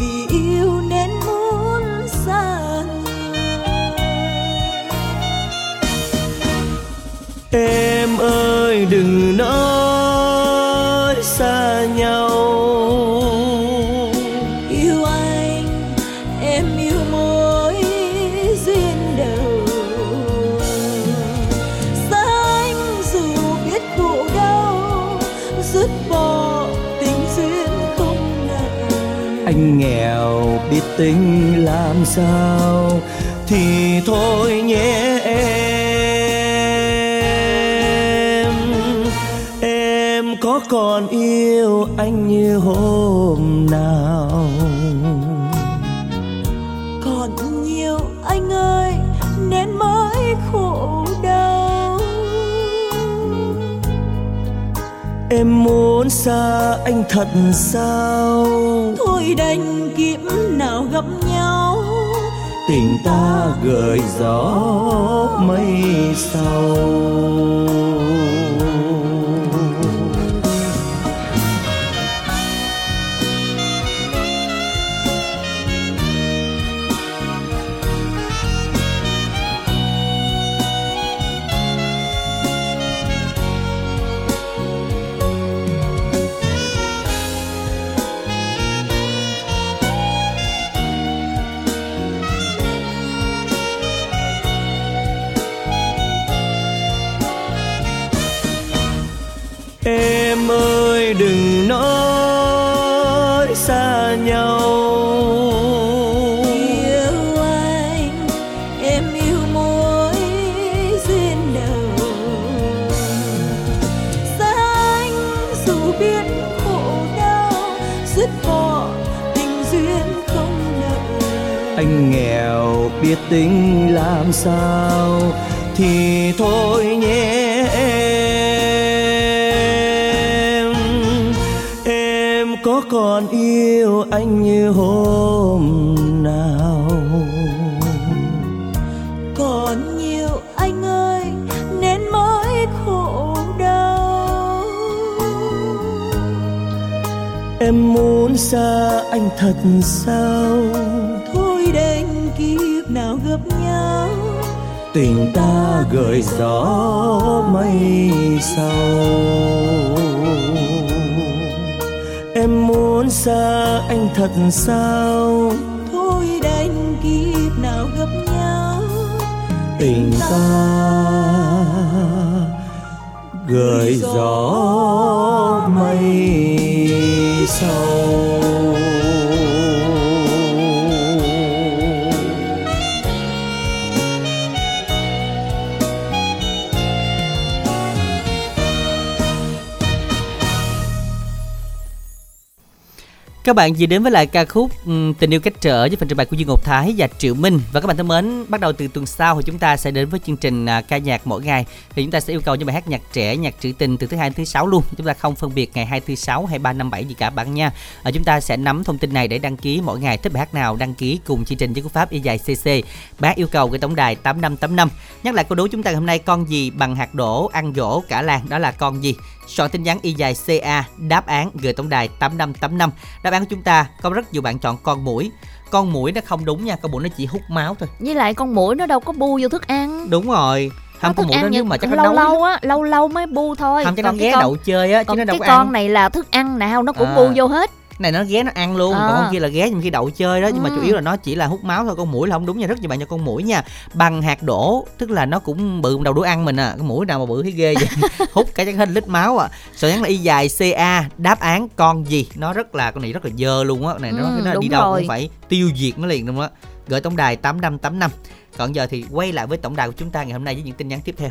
Vì yêu nên muốn xa. Em ơi đừng nói xa nhau, yêu anh em yêu mối duyên đầu. Xa anh dù biết khổ đau, dứt bỏ tình duyên không ngại. Anh nghèo biết tính làm sao thì thôi nhé em. Có còn yêu anh như hôm nào? Còn nhiều anh ơi nên mới khổ đau. Em muốn xa anh thật sao? Thôi đành kiếp nào gặp nhau, tình ta gợi gió mây sau. Em ơi đừng nói xa nhau. Yêu anh, em yêu mối duyên đầu. Xa anh dù biết khổ đau, dứt bỏ tình duyên không nợ. Anh nghèo biết tính làm sao thì thôi nhé em. Em có còn yêu anh như hôm nào? Còn nhiều anh ơi nên mới khổ đau. Em muốn xa anh thật sao? Thôi đành kiếp nào gặp nhau, tình ta gợi gió mây sau. Em muốn xa anh thật sao? Thôi đành kiếp nào gặp nhau, tình ta gợi gió mây sau. Các bạn vừa đến với lại ca khúc Tình yêu cách trở với phần trình bày của Dương Ngọc Thái và Triệu Minh. Và các bạn thân mến, bắt đầu từ tuần sau thì chúng ta sẽ đến với chương trình ca nhạc mỗi ngày. Thì chúng ta sẽ yêu cầu những bài hát nhạc trẻ, nhạc trữ tình từ thứ hai đến thứ sáu luôn. Chúng ta không phân biệt ngày hai, thứ sáu hay ba, năm, bảy gì cả bạn nha. À, chúng ta sẽ nắm thông tin này để đăng ký mỗi ngày thích bài hát nào đăng ký cùng chương trình với cú pháp y dài xê xê. Bác yêu cầu gửi tổng đài tám năm tám năm. Nhắc lại câu đố chúng ta hôm nay: con gì bằng hạt đỗ ăn dỗ cả làng, đó là con gì? Soạn tin nhắn y dài xê a đáp án gửi tổng đài tám năm tám năm. Đáp án của chúng ta có rất nhiều bạn chọn con muỗi. Con muỗi nó không đúng nha, con muỗi nó chỉ hút máu thôi. Với lại con muỗi nó đâu có bu vô thức ăn. Đúng rồi. Không, con muỗi nó nhưng mà chắc lâu nó lâu á, lâu lâu mới bu thôi. Không, chắc nó ghé con, đậu chơi á, chứ nó đâu có ăn. Cái con này là thức ăn nào nó cũng à. bu vô hết. Này nó ghé nó ăn luôn, à. còn con kia là ghé nhưng khi đậu chơi đó, nhưng ừ. mà chủ yếu là nó chỉ là hút máu thôi. Con muỗi là không đúng nha, rất nhiều bạn cho con muỗi nha. Bằng hạt đổ, tức là nó cũng bự đầu đũa ăn mình à. Con muỗi nào mà bự thấy ghê vậy. Hút cả chắc hết lít máu à. Sổ nhắn là y dài xê a đáp án con gì. Nó rất là, con này rất là dơ luôn á. Này nó, ừ, nó đi đâu rồi cũng phải tiêu diệt nó liền luôn á. Gửi tổng đài tám năm tám năm. Còn giờ thì quay lại với tổng đài của chúng ta ngày hôm nay với những tin nhắn tiếp theo.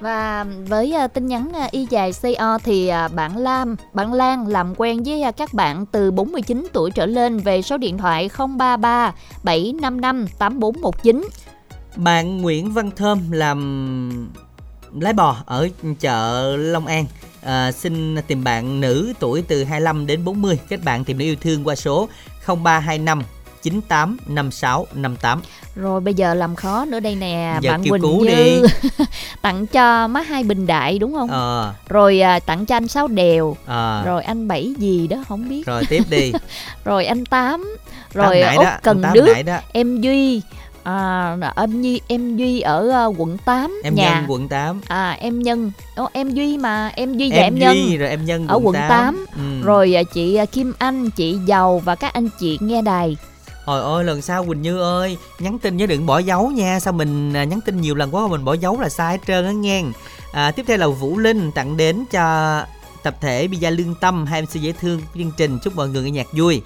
Và với uh, tin nhắn uh, y dài xê o thì uh, bạn Lam, bạn Lan làm quen với uh, các bạn từ bốn mươi chín tuổi trở lên về số điện thoại không ba ba bảy năm năm tám bốn một chín. Bạn Nguyễn Văn Thơm làm lái bò ở chợ Long An. À, xin tìm bạn nữ tuổi từ hai mươi lăm đến bốn mươi. Kết bạn tìm nữ yêu thương qua số không ba hai năm chín tám năm sáu năm tám. Rồi bây giờ làm khó nữa đây nè, giờ bạn Quỳnh Như tặng cho má hai Bình Đại đúng không? À. Rồi à, tặng cho anh Sáu Đèo, à. rồi anh Bảy gì đó không biết. Rồi tiếp đi. Rồi anh Tám, rồi Tám Út đó, Cần Đức, em Duy. À, em, Nhi, em Duy ở uh, quận tám. Em nhà. Nhân quận tám à, Em Nhân Ô, Em Duy mà Em Duy và em, em Nhân Duy, rồi em Nhân ở quận tám, tám. Ừ. Rồi uh, chị uh, Kim Anh, chị Giàu và các anh chị nghe đài. Trời ơi, lần sau Quỳnh Như ơi, nhắn tin nhớ đừng bỏ dấu nha. Sao mình nhắn tin nhiều lần quá, mình bỏ dấu là sai hết trơn á nghe. à, Tiếp theo là Vũ Linh tặng đến cho tập thể Bia Lương Tâm, hai em xê dễ thương chương trình. Chúc mọi người nghe nhạc vui.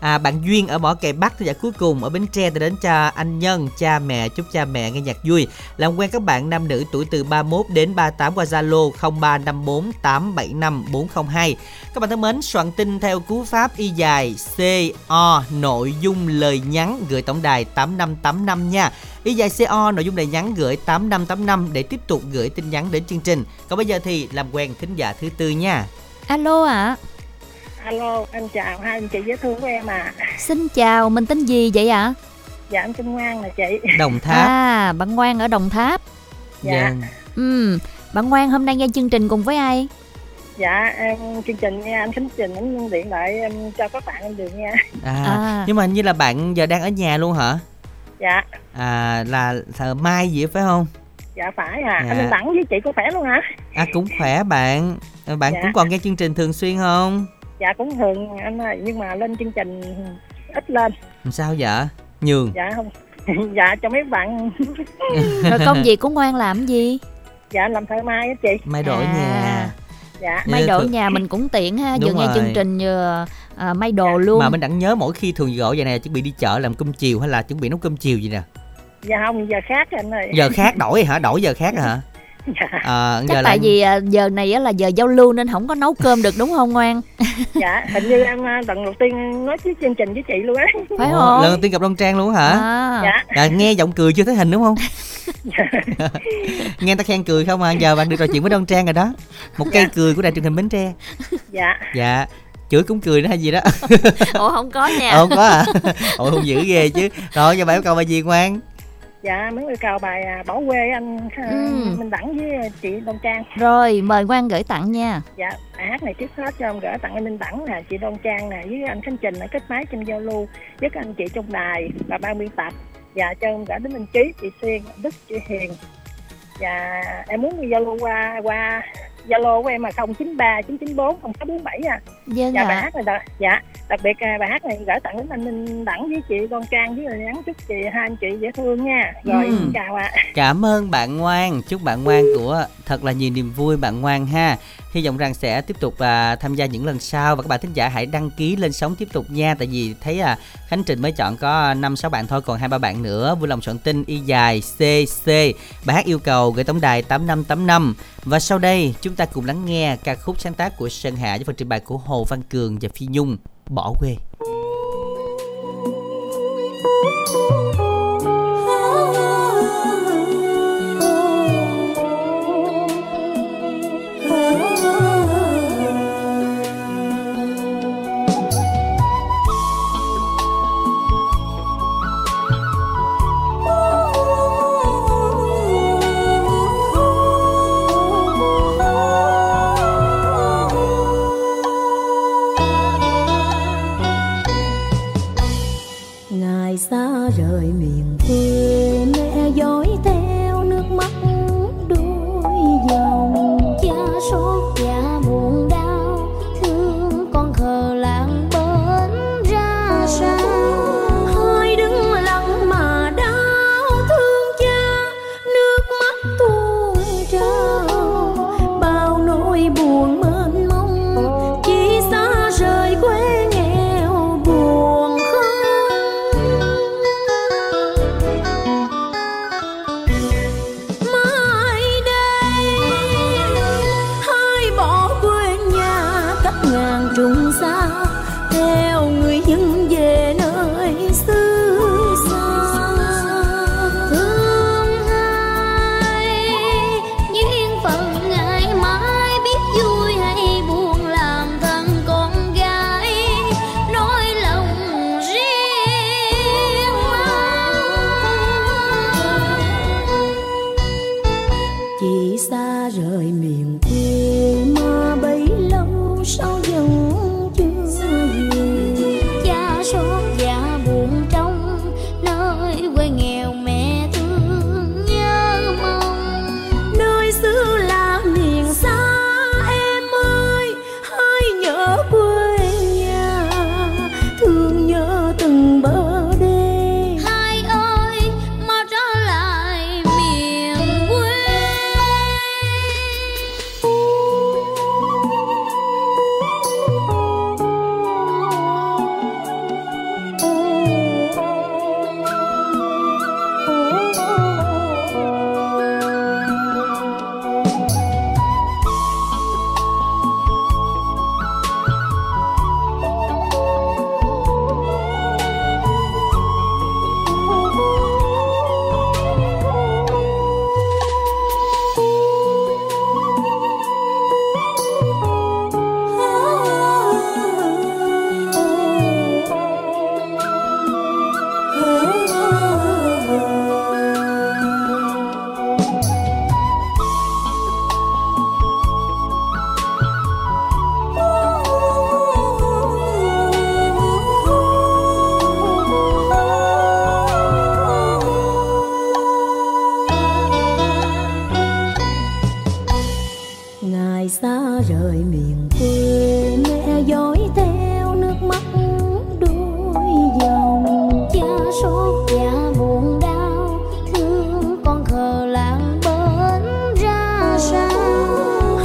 À, bạn Duyên ở Mỏ Cày Bắc, giải cuối cùng ở Bến Tre đã đến cho anh Nhân, cha mẹ, chúc cha mẹ nghe nhạc vui. Làm quen các bạn nam nữ tuổi từ ba mươi mốt đến ba mươi tám qua Zalo không ba năm bốn tám bảy năm bốn không hai. Các bạn thân mến, soạn tin theo cú pháp y dài xê o nội dung lời nhắn gửi tổng đài tám năm tám năm nha. Y dài xê o nội dung lời nhắn gửi tám năm tám năm để tiếp tục gửi tin nhắn đến chương trình. Còn bây giờ thì làm quen thính giả thứ tư nha. Alo ạ. À. Alo, em chào hai anh chị dễ thương của em à. Xin chào, mình tên gì vậy ạ? À? Dạ, em tên Ngoan là chị. Đồng Tháp. À, bạn Ngoan ở Đồng Tháp. Dạ. Ừ, bạn Ngoan hôm nay nghe chương trình cùng với ai? Dạ, em chương trình nghe anh Khánh Trình, anh điện lại em cho các bạn em được nha. À, à, nhưng mà hình như là bạn giờ đang ở nhà luôn hả? Dạ. À, là thờ Mai gì phải không? Dạ phải à. Dạ. Anh Đặng với chị có khỏe luôn hả? À, cũng khỏe bạn. Bạn dạ. cũng còn nghe chương trình thường xuyên không? Dạ cũng thường anh ơi, nhưng mà lên chương trình ít lên. Sao vậy? Nhường. Dạ không. Dạ cho mấy bạn. Rồi công việc của Ngoan làm gì? Dạ làm thợ may á chị. May đổi à. Nhà. Dạ. May đồ ở nhà mình cũng tiện ha, vừa nghe chương trình vừa à, may đồ luôn. Mà mình đặng nhớ mỗi khi thường gọi vậy nè, chuẩn bị đi chợ làm cơm chiều hay là chuẩn bị nấu cơm chiều gì nè? Dạ không, giờ khác anh ơi. Giờ khác đổi hả? Đổi giờ khác hả? Dạ. À, chắc giờ tại là... vì giờ này là giờ giao lưu nên không có nấu cơm được đúng không Ngoan? Dạ, hình như em lần đầu tiên nói cái chương trình với chị luôn á. Phải không? Lần đầu tiên gặp Đoan Trang luôn hả? À. Dạ. À, nghe giọng cười chưa thấy hình đúng không? Dạ. Nghe ta khen cười không à, giờ bạn được trò chuyện với Đoan Trang rồi đó. Một cây dạ. cười của đài truyền hình Bến Tre. Dạ. Dạ. Chửi cũng cười nữa hay gì đó. Ủa không có nha. Ủa không có à? Ủa không dữ ghê chứ. Rồi giờ bạn yêu cầu bài gì Ngoan? Dạ, muốn yêu cầu bài Bảo Quê anh ừ. Minh Đăng với chị Đoan Trang. Rồi, mời Quang gửi tặng nha. Dạ, bài hát này trước hết cho em gửi tặng anh Minh Đăng nè, chị Đoan Trang nè, với anh Khánh Trình ở kết máy trên giao lưu, với các anh chị trong đài và ban biên tập. Dạ, cho em gửi đến Minh Trí, chị Xuyên, Đức, chị Hiền. Dạ, em muốn giao lưu qua qua Zalo của em là không chín ba chín chín bốn không sáu bốn bảy à. Dạ, dạ. Bài hát này đặc, dạ, đặc biệt bài hát này gửi tặng đến anh Minh Đăng với chị Đoan Trang với lời nhắn chúc chị hai anh chị dễ thương nha. Rồi ừ. chào ạ. À. Cảm ơn bạn Ngoan, chúc bạn Ngoan của thật là nhiều niềm vui bạn Ngoan ha. Hy vọng rằng sẽ tiếp tục à, tham gia những lần sau và các bạn thính giả hãy đăng ký lên sóng tiếp tục nha, tại vì thấy à Khánh Trình mới chọn có năm sáu bạn thôi, còn hai ba bạn nữa vui lòng soạn tin y dài xê xê bài hát yêu cầu gửi tổng đài tám năm tám năm. Và sau đây chúng ta cùng lắng nghe ca khúc sáng tác của Sơn Hạ với phần trình bày của Hồ Văn Cường và Phi Nhung, Bỏ Quê.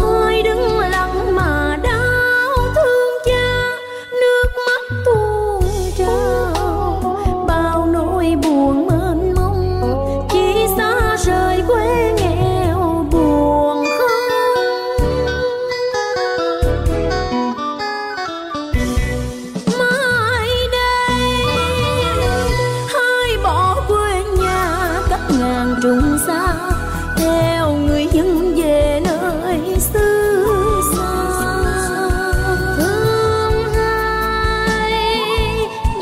Hãy đừng lặng nhưng về nơi xứ xa thương ai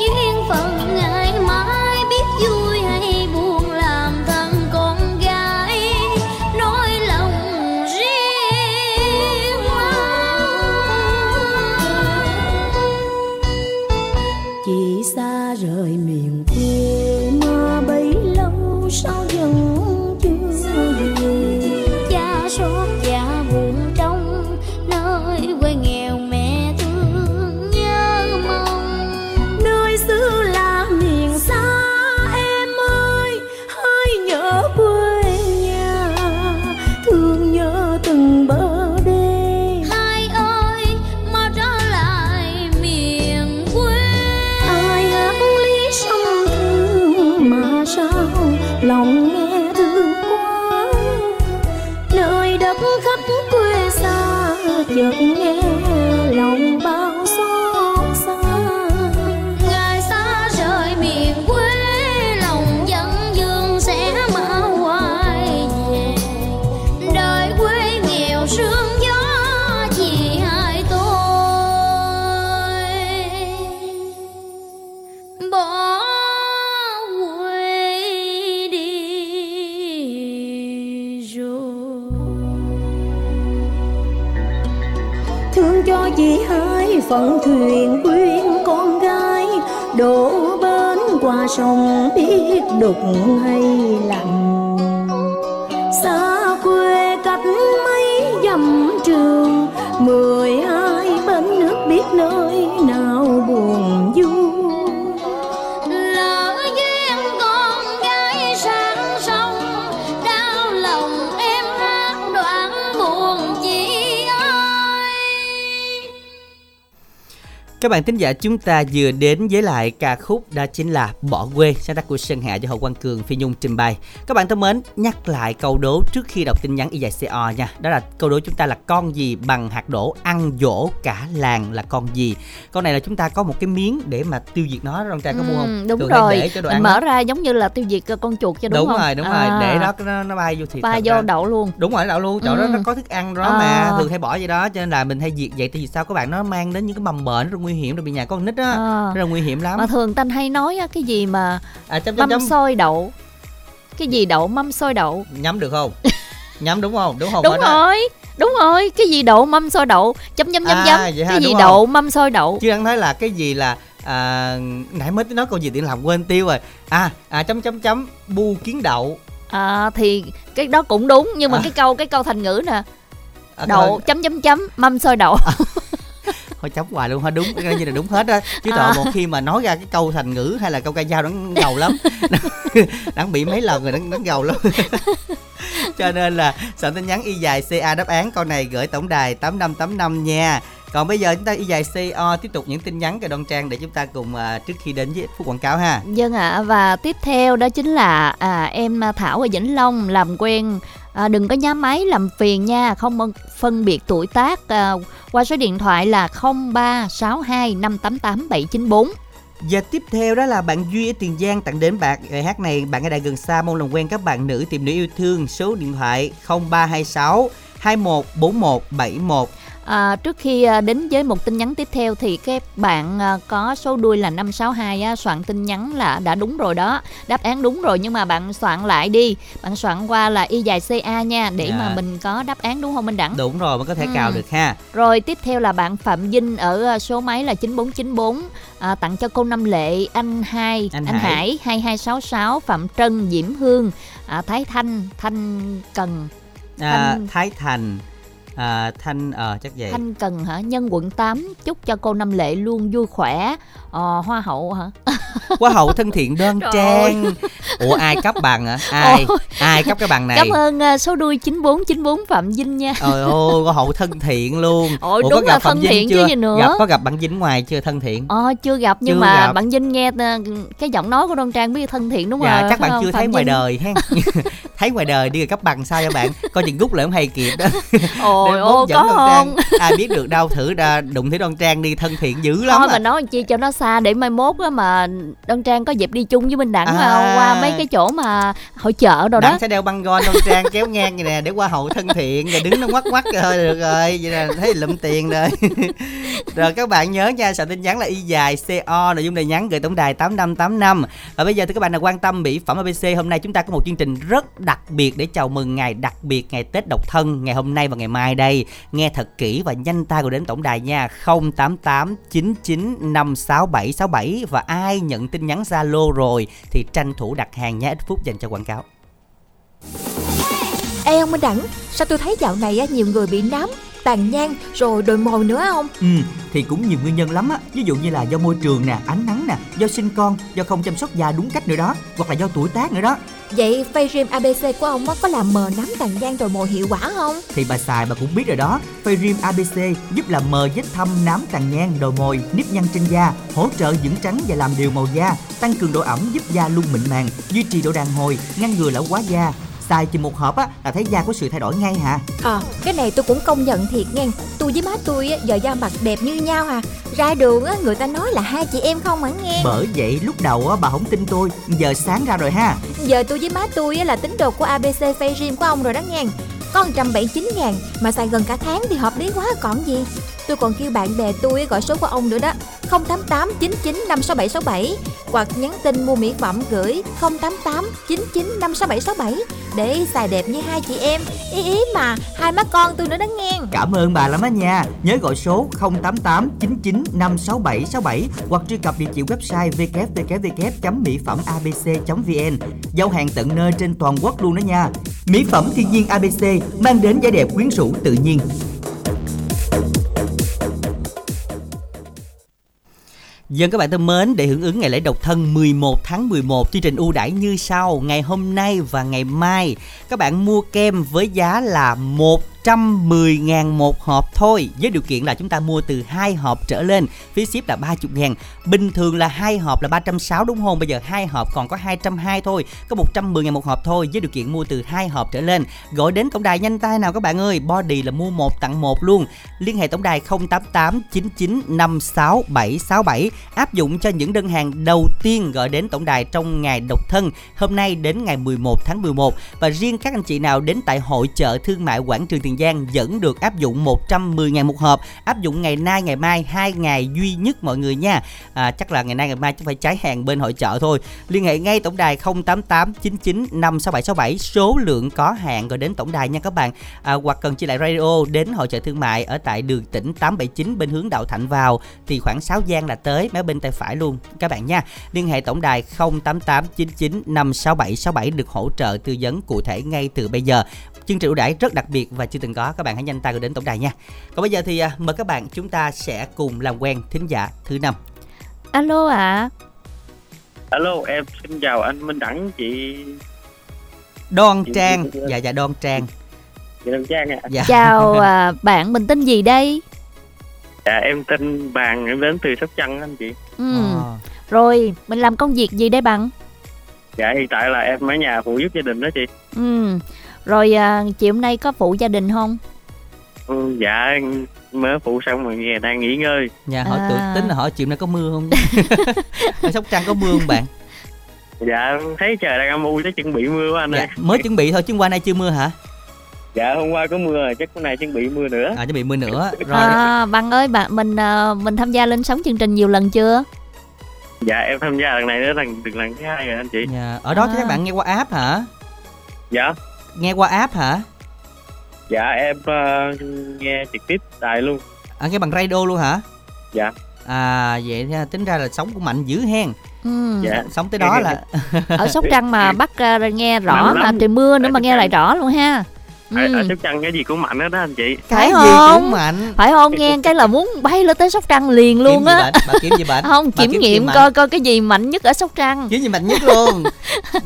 duyên phận ngày mai biết vui hay buồn làm thân con gái nỗi lòng riêng chỉ xa rời miền quê mà bấy lâu sau dần chợt nghe lòng bao xót xa ngày xa rời miền quê lòng dân dương sẽ mãi hoài về đời quê nghèo sương gió chỉ hai tôi bỏ quê đi rồi cho chị hai phận thuyền quyên con gái đổ bến qua sông biết đục hay lạnh xa quê cách mấy dặm trường mười hai bến nước biết nơi nào buồn vui các bạn thính giả. Chúng ta vừa đến với lại ca khúc đó chính là Bỏ Quê, sáng tác của Sơn Hạ do Hồ Văn Cường, Phi Nhung trình bày. Các bạn thân mến, nhắc lại câu đố trước khi đọc tin nhắn y dài co nha, đó là câu đố chúng ta là con gì bằng hạt đỗ ăn dỗ cả làng là con gì. Con này là chúng ta có một cái miếng để mà tiêu diệt nó, Đoan Trang có mua không? Đúng Thường rồi, để cho đồ ăn mở ra giống như là tiêu diệt con chuột cho đúng, đúng không? Đúng rồi, đúng à. rồi, để đó nó, nó bay vô thịt. Bay vô ra. Đậu luôn. Đúng rồi, đậu luôn, chỗ ừ. đó nó có thức ăn đó à. mà thường hay bỏ vậy đó, cho nên là mình hay diệt vậy thì sao các bạn, nó mang đến những cái mầm bệnh rồi nguy hiểm, rồi bị nhà con nít á, à. rất là nguy hiểm lắm. Mà thường Tanh hay nói á, cái gì mà à, chấm, mâm chấm, chấm. xôi đậu, cái gì đậu mâm xôi đậu, nhắm được không? Nhắm đúng không? Đúng không? Đúng rồi, đúng rồi, cái gì đậu mâm xôi đậu, chấm chấm chấm à, chấm, cái ha, gì đậu không? Mâm xôi đậu. Chứ anh thấy là cái gì là à, nãy mới nói câu gì tiện làm quên tiêu rồi. À, à chấm chấm chấm bu kiến đậu. À, thì cái đó cũng đúng nhưng mà à. cái câu cái câu thành ngữ nè, đậu à, chấm chấm chấm mâm xôi đậu. À. Thôi chấm hoài luôn, thôi đúng, coi như là đúng hết á. Chứ à. Tội một khi mà nói ra cái câu thành ngữ hay là câu ca dao nó gầu lắm. Nó bị mấy lần rồi, nó gầu lắm. Cho nên là soạn tin nhắn y dài ca đáp án câu này gửi tổng đài tám năm tám năm nha. Còn bây giờ chúng ta y dài co tiếp tục những tin nhắn của Đoan Trang để chúng ta cùng à, trước khi đến với phút quảng cáo ha. Vâng ạ, à, và tiếp theo đó chính là à, em Thảo ở Vĩnh Long làm quen. À, đừng có nhá máy làm phiền nha, không phân biệt tuổi tác à, qua số điện thoại là không ba sáu hai năm tám tám bảy chín bốn. Và tiếp theo đó là bạn Duy ở Tiền Giang tặng đến bạn bài hát này, bạn ở Đại Gần Xa mong làm quen các bạn nữ tìm nữ yêu thương, số điện thoại không ba hai sáu hai một bốn một bảy một. À, trước khi đến với một tin nhắn tiếp theo thì các bạn có số đuôi là năm sáu hai soạn tin nhắn là đã đúng rồi đó, đáp án đúng rồi nhưng mà bạn soạn lại đi, bạn soạn qua là y dài ca nha để yeah. mà mình có đáp án đúng không Minh Đẳng? Đúng rồi, mình có thể ừ. cào được ha. Rồi tiếp theo là bạn Phạm Vinh ở số máy là chín bốn chín bốn à, tặng cho cô Năm Lệ, anh Hai, anh, anh Hải. Hải hai hai sáu sáu, Phạm Trân, Diễm Hương, à, Thái Thanh, Thanh Cần, Thanh... À, Thái Thành. À, Thanh ờ à, chắc vậy. Thanh Cần hả? Nhân quận tám chúc cho cô Năm Lệ luôn vui khỏe. Ờ, hoa hậu hả? Hoa hậu thân thiện Đoan Trang. Ủa ai cấp bằng hả? Ai? Ôi. Ai cấp cái bằng này? Cảm ơn số đuôi chín bốn chín bốn Phạm Vinh nha. Trời ơi, hoa hậu thân thiện luôn. Ôi, ủa, đúng có gặp là Phạm thân Vinh thiện chưa? Chứ gì nữa. Gặp có gặp bạn Vinh ngoài chưa thân thiện? Ờ chưa gặp nhưng chưa mà gặp. Bạn Vinh nghe cái giọng nói của Đoan Trang biết thân thiện đúng dạ, rồi. Chắc bạn không? Chưa Phạm thấy Vinh. Ngoài đời ha. Thấy ngoài đời đi rồi cấp bằng sao cho bạn? Coi chừng Gúc lại không hay kịp đó. Ôi ô có không? Ai biết được đâu, thử đụng thấy Đoan Trang đi thân thiện dữ lắm. Thôi mà nói chi cho nó xa để mai mốt á mà Đoan Trang có dịp đi chung với Minh Đẳng à, qua mấy cái chỗ mà hội chợ đồ đó Đăng sẽ đeo băng gôn Đoan Trang kéo ngang vậy nè để qua hậu thân thiện, rồi đứng nó ngoắc ngoắc thôi được rồi, vậy là thấy lụm tiền rồi. Rồi các bạn nhớ nha, sợ tin nhắn là y dài co, nội dung này nhắn gửi tổng đài tám năm tám năm. Và bây giờ thì các bạn nào quan tâm mỹ phẩm a bê xê, hôm nay chúng ta có một chương trình rất đặc biệt để chào mừng ngày đặc biệt ngày Tết độc thân ngày hôm nay và ngày mai đây. Nghe thật kỹ và nhanh tay gọi đến tổng đài nha, không tám tám chín chín năm sáu bảy sáu bảy, và ai nhận tin nhắn Zalo rồi thì tranh thủ đặt hàng nhé, ít phút dành cho quảng cáo. Ê ông Minh Đẳng, sao tôi thấy dạo này nhiều người bị nám, tàn nhang rồi đồi mồi nữa không? Ừ, thì cũng nhiều nguyên nhân lắm á. Ví dụ như là do môi trường nè, ánh nắng nè, do sinh con, do không chăm sóc da đúng cách nữa đó, hoặc là do tuổi tác nữa đó. Vậy Fayrim a bê xê của ông có làm mờ nám, tàn nhang, đồi mồi hiệu quả không? Thì bà xài bà cũng biết rồi đó. Fayrim a bê xê giúp làm mờ vết thâm, nám, tàn nhang, đồi mồi, nếp nhăn trên da, hỗ trợ dưỡng trắng và làm đều màu da, tăng cường độ ẩm giúp da luôn mịn màng, duy trì độ đàn hồi, ngăn ngừa lão hóa da. Xài chỉ một hộp á là thấy da có sự thay đổi ngay hả? Ờ, à, cái này tôi cũng công nhận thiệt nghe. Tôi với má tôi á, giờ da mặt đẹp như nhau hả? Ra đường á, người ta nói là hai chị em không hả nghe? Bởi vậy lúc đầu á, bà không tin tôi, giờ sáng ra rồi ha. Giờ tôi với má tôi á, là tín đồ của a bê xê Fayrim của ông rồi đó nghe. Có một trăm bảy mươi chín ngàn mà xài gần cả tháng thì hợp lý quá còn gì. Tôi còn kêu bạn bè tôi gọi số của ông nữa đó, không tám tám chín chín năm sáu bảy sáu bảy, hoặc nhắn tin mua mỹ phẩm gửi không tám tám chín chín năm sáu bảy sáu bảy để xài đẹp như hai chị em, ý ý mà hai má con tôi nữa đó nghe. Cảm ơn bà lắm á nha. Nhớ gọi số không tám tám chín chín năm sáu bảy sáu bảy hoặc truy cập địa chỉ website w w w chấm mỹ phẩm a b c chấm v n. Giao hàng tận nơi trên toàn quốc luôn đó nha. Mỹ phẩm thiên nhiên a bê xê mang đến vẻ đẹp quyến rũ tự nhiên. Dân các bạn thân mến, để hưởng ứng ngày lễ độc thân mười một tháng mười một, chương trình ưu đãi như sau. Ngày hôm nay và ngày mai, các bạn mua kem với giá là một trăm mười ngàn một hộp thôi, với điều kiện là chúng ta mua từ hai hộp trở lên, phí ship là ba mươi ngàn. Bình thường là hai hộp là ba trăm sáu mươi đúng không? Bây giờ hai hộp còn có hai trăm hai mươi thôi, có một trăm mười ngàn một hộp thôi, với điều kiện mua từ hai hộp trở lên. Gọi đến tổng đài nhanh tay nào các bạn ơi, body là mua một tặng một luôn. Liên hệ tổng đài không tám tám chín chín năm sáu bảy sáu bảy, áp dụng cho những đơn hàng đầu tiên gọi đến tổng đài trong ngày độc thân hôm nay đến ngày mười một tháng mười một. Và riêng các anh chị nào đến tại hội chợ thương mại Quảng Trường Tiền Giang vẫn được áp dụng một trăm mười ngàn một hộp, áp dụng ngày nay ngày mai, hai ngày duy nhất mọi người nha. À, chắc là ngày nay ngày mai chắc phải cháy hàng bên hội chợ thôi. Liên hệ ngay tổng đài không tám tám chín chín năm sáu bảy sáu bảy, số lượng có hạn, rồi đến tổng đài nha các bạn. À, hoặc cần chia lại radio đến hội chợ thương mại ở tại đường Tỉnh tám bảy chín bên hướng Đạo Thạnh vào thì khoảng sáu gian là tới, mé bên tay phải luôn các bạn nha. Liên hệ tổng đài không tám tám chín chín năm sáu bảy sáu bảy được hỗ trợ tư vấn cụ thể ngay từ bây giờ. Chương trình ưu đãi rất đặc biệt và chưa từng có, các bạn hãy nhanh tay gọi đến tổng đài nha. Còn bây giờ thì à, mời các bạn, chúng ta sẽ cùng làm quen thính giả thứ năm. Alo ạ. À. Alo, em xin chào anh Minh Đẳng, chị Đoan chị... Trang. Dạ dạ Đoan Trang. Chị Đoan Trang ạ. À. Dạ. Chào à, bạn mình tên gì đây? Dạ em tên Bàn, em đến từ Sóc Trăng anh chị. Ừ. À. Rồi, mình làm công việc gì đây bạn? Dạ hiện tại là em ở nhà phụ giúp gia đình đó chị. Ừ. Rồi à, chị hôm nay có phụ gia đình không? Ừ, dạ mới phụ xong rồi nghe đang nghỉ ngơi. Dạ hỏi à... tưởng tính là hỏi chị hôm nay có mưa không? Ở Sóc Trăng có mưa không bạn? Dạ thấy trời đang âm u tới chuẩn bị mưa quá anh dạ, ơi. Mới chuẩn bị thôi chứ qua nay chưa mưa hả? Dạ hôm qua có mưa rồi, chắc hôm nay chuẩn bị mưa nữa. À chuẩn bị mưa nữa. Rồi. À, bạn ơi bạn mình mình tham gia lên sóng chương trình nhiều lần chưa? Dạ em tham gia lần này nữa lần được lần thứ hai rồi anh chị. Dạ ở đó à... thì các bạn nghe qua app hả? Dạ. Nghe qua app hả? Dạ em uh, nghe trực tiếp đài luôn. À nghe bằng radio luôn hả? Dạ. À vậy tính ra là sóng cũng mạnh dữ hen. Ừ. Dạ. Sóng tới đó là ở Sóc Trăng mà bắt uh, nghe rõ mà trời mưa nữa mà nghe lại rõ luôn ha. Ở, ừ. ở Sóc Trăng cái gì cũng mạnh hết đó anh chị. Phải, phải không? Gì cũng mạnh. Phải không? Nghe cái là muốn bay lên tới Sóc Trăng liền luôn á. Bà kiếm gì bệnh? Không, bà kiểm nghiệm coi coi cái gì mạnh nhất ở Sóc Trăng. Kiếm gì mạnh nhất luôn.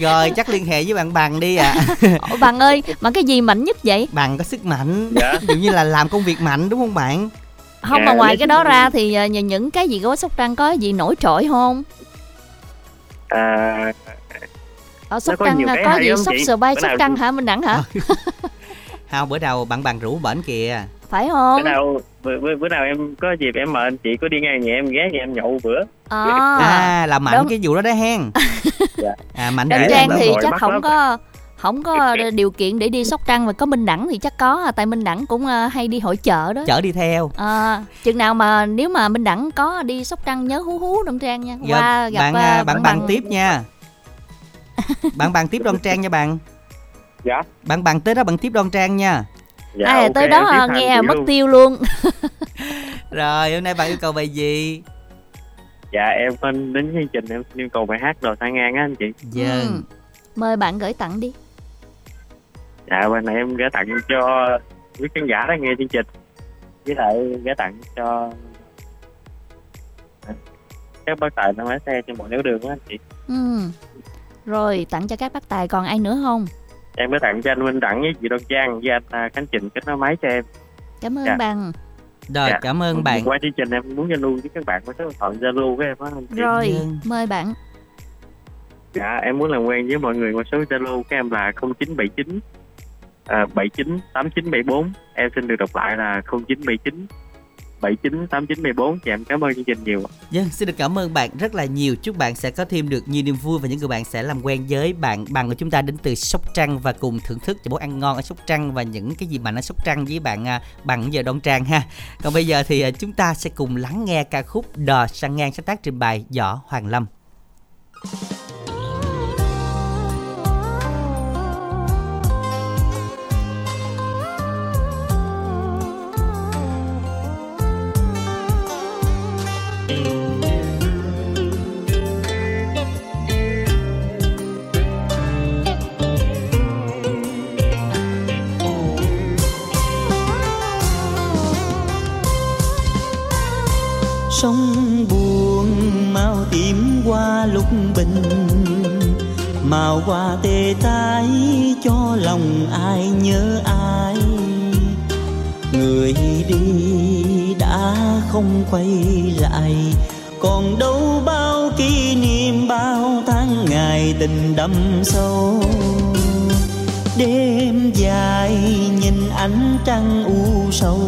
Rồi chắc liên hệ với bạn Bằng đi ạ. À. Ủa Bằng ơi, mà cái gì mạnh nhất vậy? Bằng có sức mạnh. Dạ. Ví dụ như là làm công việc mạnh đúng không bạn? Không dạ, mà ngoài cái đó ra mình... thì những cái gì có Sóc Trăng có gì nổi trội không? À... Ở Sóc Trăng có, có gì sóc sờ bay Sóc Trăng hả Minh Đẳng hả? Không, bữa nào bạn Bằng rủ bển kìa. Phải không? Bữa nào, bữa, bữa, bữa nào em có dịp em mời anh chị có đi ngang nhà em ghé nhà em nhậu bữa. À, à là mạnh đúng. Cái vụ đó đó hen. Dạ. À mạnh. Đoan Trang thì chắc không lắm. Có Không có điều kiện để đi Sóc Trăng mà có Minh Đẳng thì chắc có, tại Minh Đẳng cũng hay đi hội chợ đó, chợ đi theo. À, chừng nào mà nếu mà Minh Đẳng có đi Sóc Trăng nhớ hú hú Đoan Trang nha. Giờ qua gặp bạn, bạn, bạn, bạn, bạn tiếp nha. Bạn bàn tiếp Đoan Trang nha bạn. Dạ. Bạn bàn tới đó bạn tiếp Đoan Trang nha. Dạ, à, okay, tới đó nghe mất luôn. Tiêu luôn. Rồi hôm nay bạn yêu cầu bài gì? Dạ em đến chương trình em yêu cầu bài hát Đồ Sang Ngang á anh chị. Dạ. Yeah. Ừ. Mời bạn gửi tặng đi. Dạ bài này em gửi tặng cho quý khán giả đang nghe chương trình, với lại gửi tặng cho các bác tài đang lái xe trên mọi nẻo đường á anh chị. Ừ. Rồi tặng cho các bác tài còn ai nữa không? Em mới tặng cho anh Minh Đẳng với chị Đoan Trang với anh Khánh Trình kết nối máy cho em. Cảm ơn dạ. Bạn. Rồi dạ. Cảm ơn bạn. Qua chương trình em muốn giao lưu với các bạn có số điện thoại Zalo của em á. Rồi ừ. Mời bạn. Dạ em muốn làm quen với mọi người qua số Zalo của em là không chín bảy chín à, bảy chín tám chín bảy bốn. Em xin được đọc lại là không chín bảy chín bảy chín tám chín bảy bốn. Dạ em cảm ơn chương trình nhiều. Dạ yeah, xin được cảm ơn bạn rất là nhiều. Chúc bạn sẽ có thêm được nhiều niềm vui và những người bạn sẽ làm quen với bạn bằng của chúng ta đến từ Sóc Trăng và cùng thưởng thức những món ăn ngon ở Sóc Trăng và những cái gì mà nó Sóc Trăng với bạn bằng giờ Đoan Trang ha. Còn bây giờ thì chúng ta sẽ cùng lắng nghe ca khúc Đò Sang Ngang sáng tác trình bày Võ Hoàng Lâm. Sông buồn màu tím qua lục bình, màu qua tê tái cho lòng ai nhớ ai. Người đi đã không quay lại, còn đâu bao kỷ niệm bao tháng ngày tình đậm sâu. Đêm dài nhìn ánh trăng u sầu,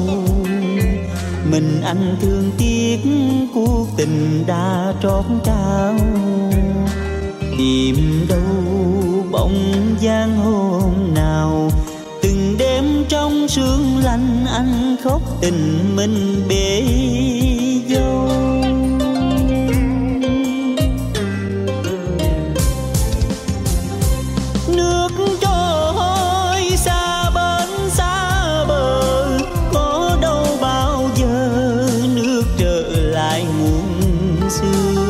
mình anh thương tiếc cuộc tình đã trót cao. Tìm đâu bóng dáng hôm nào, từng đêm trong sương lạnh anh khóc tình mình bể dâu. Nước trôi xa bến xa bờ, có đâu bao giờ nước trở lại nguồn xưa.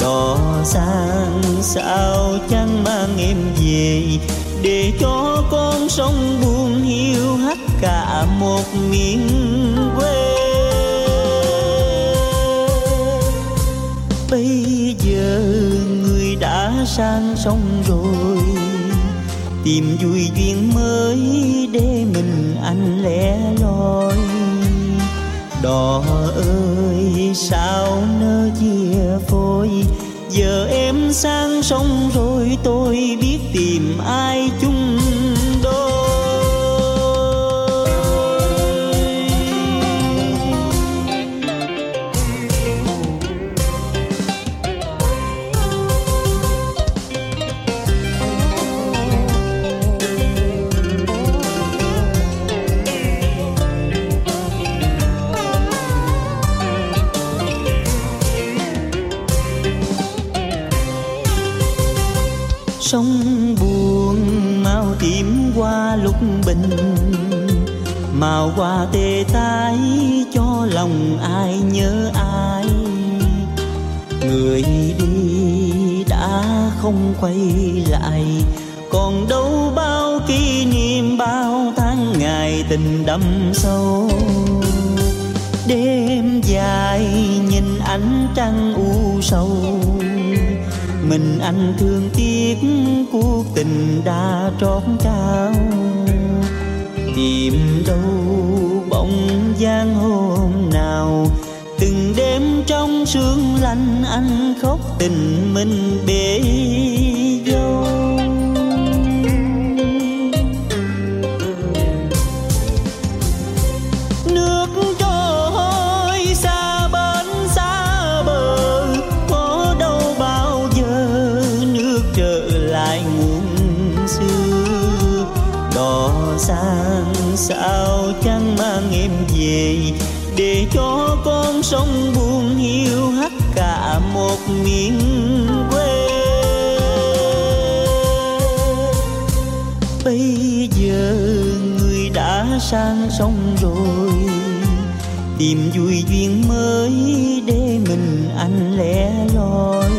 Đò sang sao chẳng mang em về, để cho con sông buồn hiu hắt cả một miền quê. Bây giờ người đã sang sông rồi, tìm vui duyên mới để mình anh lẻ loi. Đò ơi sao nỡ chia phôi, giờ em sang sông rồi tôi biết tìm ai chung đôi. Sông buồn màu tím qua lục bình, màu qua tê tái cho lòng ai nhớ ai. Người đi đã không quay lại, còn đâu bao kỷ niệm bao tháng ngày tình đậm sâu. Đêm dài nhìn ánh trăng u sầu, mình anh thương tiếc cuộc tình đã trót trao. Tìm đâu bóng dáng hôm nào, từng đêm trong sương lạnh anh khóc tình mình bể dâu. làm sao chẳng mang em về để cho con sông buông hiu hắt cả một miền quê. Bây giờ người đã sang sông rồi, tìm vui duyên mới để mình anh lẻ loi.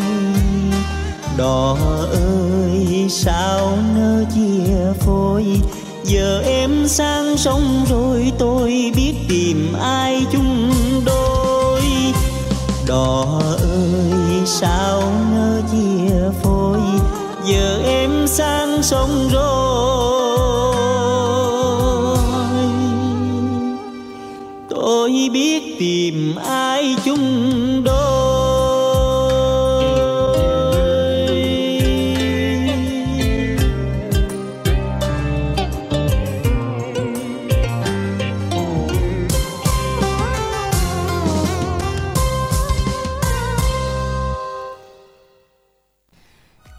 Đò ơi sao nỡ chia phôi, giờ em sang sông rồi tôi biết tìm ai chung đôi. Đò ơi sao nỡ chia phôi, giờ em sang sông rồi tôi biết tìm ai chung đôi.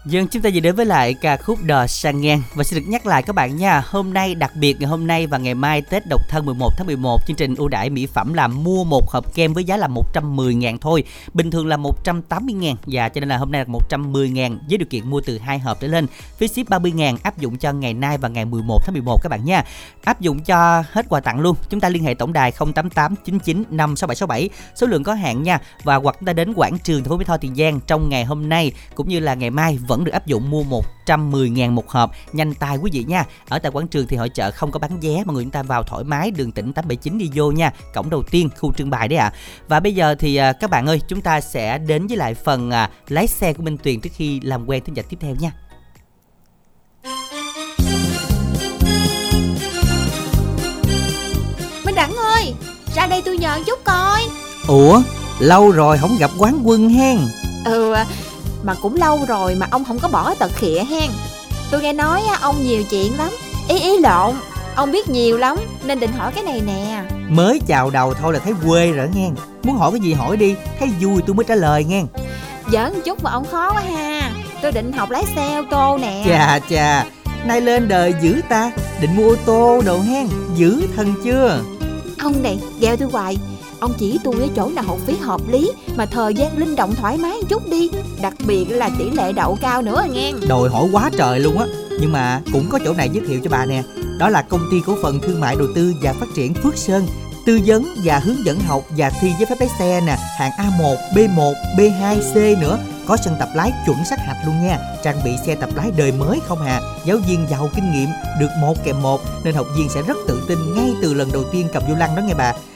Dân, chúng ta vừa đến với lại ca khúc Đò Sang Ngang. Và xin được nhắc lại các bạn nha, hôm nay đặc biệt ngày hôm nay và ngày mai Tết Độc Thân mười một tháng mười một, chương trình ưu đãi mỹ phẩm là mua một hộp kem với giá là một trăm mười ngàn thôi, bình thường là một trăm tám mươi ngàn. Dạ, cho nên là hôm nay là một trăm mười ngàn với điều kiện mua từ hai hộp trở lên, phí ship ba mươi ngàn, áp dụng cho ngày nay và ngày mười một tháng mười một các bạn nha. Áp dụng cho hết quà tặng luôn. Chúng ta liên hệ tổng đài không tám tám chín chín năm sáu bảy sáu bảy, số lượng có hạn nha. Và hoặc chúng ta đến quảng trường thành phố Mỹ Tho, Tiền Giang trong ngày hôm nay cũng như là ngày mai vẫn được áp dụng mua một trăm mười ngàn một hộp. Nhanh tay quý vị nha. Ở tại quảng trường thì hội chợ không có bán vé, mọi người chúng ta vào thoải mái, đường Tỉnh tám bảy chín đi vô nha, cổng đầu tiên khu trưng bày đấy ạ. À. Và bây giờ thì các bạn ơi, chúng ta sẽ đến với lại phần à, lái xe của Minh Tuyền trước khi làm quen thính giả tiếp theo nha. Minh Đẳng ơi, ra đây tôi nhờ chút coi. Ủa, lâu rồi không gặp quán quân hen. Ừ, mà cũng lâu rồi mà ông không có bỏ tật khịa hen. Tôi nghe nói ông nhiều chuyện lắm. Ý ý lộn, ông biết nhiều lắm nên định hỏi cái này nè. Mới chào đầu thôi là thấy quê rồi nghe. Muốn hỏi cái gì hỏi đi, thấy vui tôi mới trả lời nghe. Giỡn chút mà ông khó quá ha. Tôi định học lái xe ô tô nè. Chà chà, nay lên đời dữ ta. Định mua ô tô đồ hen, dữ thần chưa. Ông này, gheo tôi hoài. Ông chỉ tôi ở chỗ nào học phí hợp lý mà thời gian linh động thoải mái một chút đi, đặc biệt là tỷ lệ đậu cao nữa nghe. Đòi hỏi quá trời luôn á. Nhưng mà cũng có chỗ này giới thiệu cho bà nè, đó là công ty cổ phần thương mại đầu tư và phát triển Phước Sơn, tư vấn và hướng dẫn học và thi giấy phép lái xe nè, hạng A một, B một, B hai, C nữa, có sân tập lái chuẩn sát hạch luôn nha, trang bị xe tập lái đời mới không hà, giáo viên giàu kinh nghiệm, được một kèm một nên học viên sẽ rất tự tin ngay từ lần đầu tiên cầm vô lăng đó nghe bà.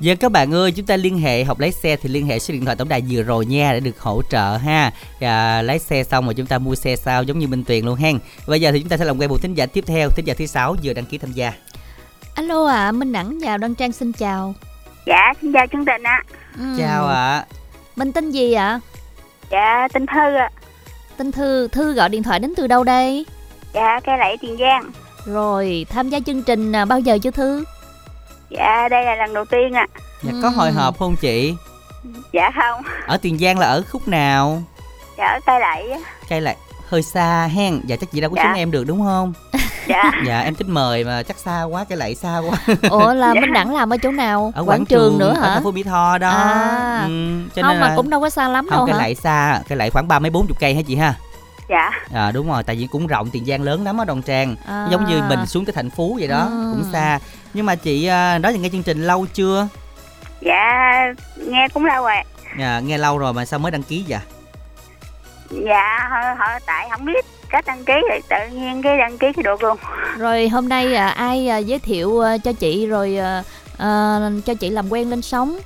Giờ các bạn ơi, chúng ta liên hệ học lái xe thì liên hệ số điện thoại tổng đài vừa rồi nha, để được hỗ trợ ha. À, lái xe xong rồi chúng ta mua xe sao giống như Minh Tuyền luôn hen. Bây giờ thì chúng ta sẽ làm quen một thính giả tiếp theo, thính giả thứ sáu vừa đăng ký tham gia. Alo ạ, à, Minh Đẳng và Đoan Trang xin chào. Dạ, xin chào chương trình ạ. Ừ. Chào ạ. À. Mình tên gì ạ? À? Dạ, tên Thư ạ. À. Tên Thư, Thư gọi điện thoại đến từ đâu đây? Dạ, Cây Lậy, Tiền Giang. Rồi, tham gia chương trình bao giờ chưa Thư? Dạ, đây là lần đầu tiên ạ. À. Dạ, có hồi hộp không chị? Dạ không. Ở Tiền Giang là ở khúc nào? Dạ, ở Cây Lậy á. Cây Lậy, hơi xa hen. Dạ, chắc chị đâu có dạ. xuống em được đúng không? Dạ. Dạ, em thích mời mà chắc xa quá, Cây Lậy xa quá. Ủa là dạ. Minh Đẳng làm ở chỗ nào? Ở Quảng, Quảng Trường, Trường nữa hả? Ở thành phố Mỹ Tho đó. À, ừ, cho không nên mà là... cũng đâu có xa lắm không, đâu Cây hả? Cây Lậy xa, Cây Lậy khoảng ba mấy bốn chục cây hả chị ha? Dạ. À, đúng rồi, tại vì cũng rộng, Tiền Giang lớn lắm á Đoan Trang. À. Giống như mình xuống tới thành phố vậy đó, ừ. cũng xa. Nhưng mà chị đó là nghe chương trình lâu chưa? Dạ, nghe cũng lâu rồi. à, nghe lâu rồi mà sao mới đăng ký vậy? Dạ, họ tại không biết cách đăng ký thì tự nhiên cái đăng ký thì được luôn. Rồi hôm nay à, ai à, giới thiệu à, cho chị rồi à, à, cho chị làm quen lên sóng?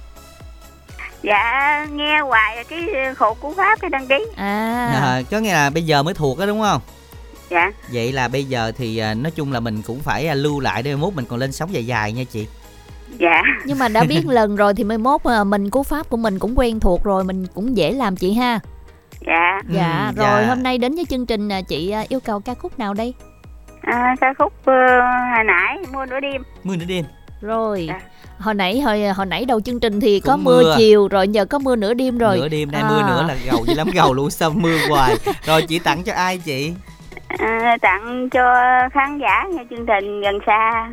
Dạ, nghe hoài cái khổ cú pháp cái đăng ký. À, à có nghĩa là bây giờ mới thuộc đó đúng không? Dạ. Vậy là bây giờ thì à, nói chung là mình cũng phải à, lưu lại để mốt mình còn lên sóng dài dài nha chị. Dạ. Nhưng mà đã biết lần rồi thì mai mốt mình cú pháp của mình cũng quen thuộc rồi, mình cũng dễ làm chị ha. Dạ. Dạ. Rồi dạ. Hôm nay đến với chương trình chị yêu cầu ca khúc nào đây? À, ca khúc uh, hồi nãy Mưa Nửa Đêm. Mưa Nửa Đêm. Rồi. Dạ. Hồi nãy hồi hồi nãy đầu chương trình thì cũng có mưa, mưa chiều rồi giờ có mưa nửa đêm rồi. Nửa đêm nay à. Mưa nữa là gầu dữ lắm, gầu luôn sao mưa hoài. Rồi chị tặng cho ai chị? À, tặng cho khán giả nghe chương trình gần xa.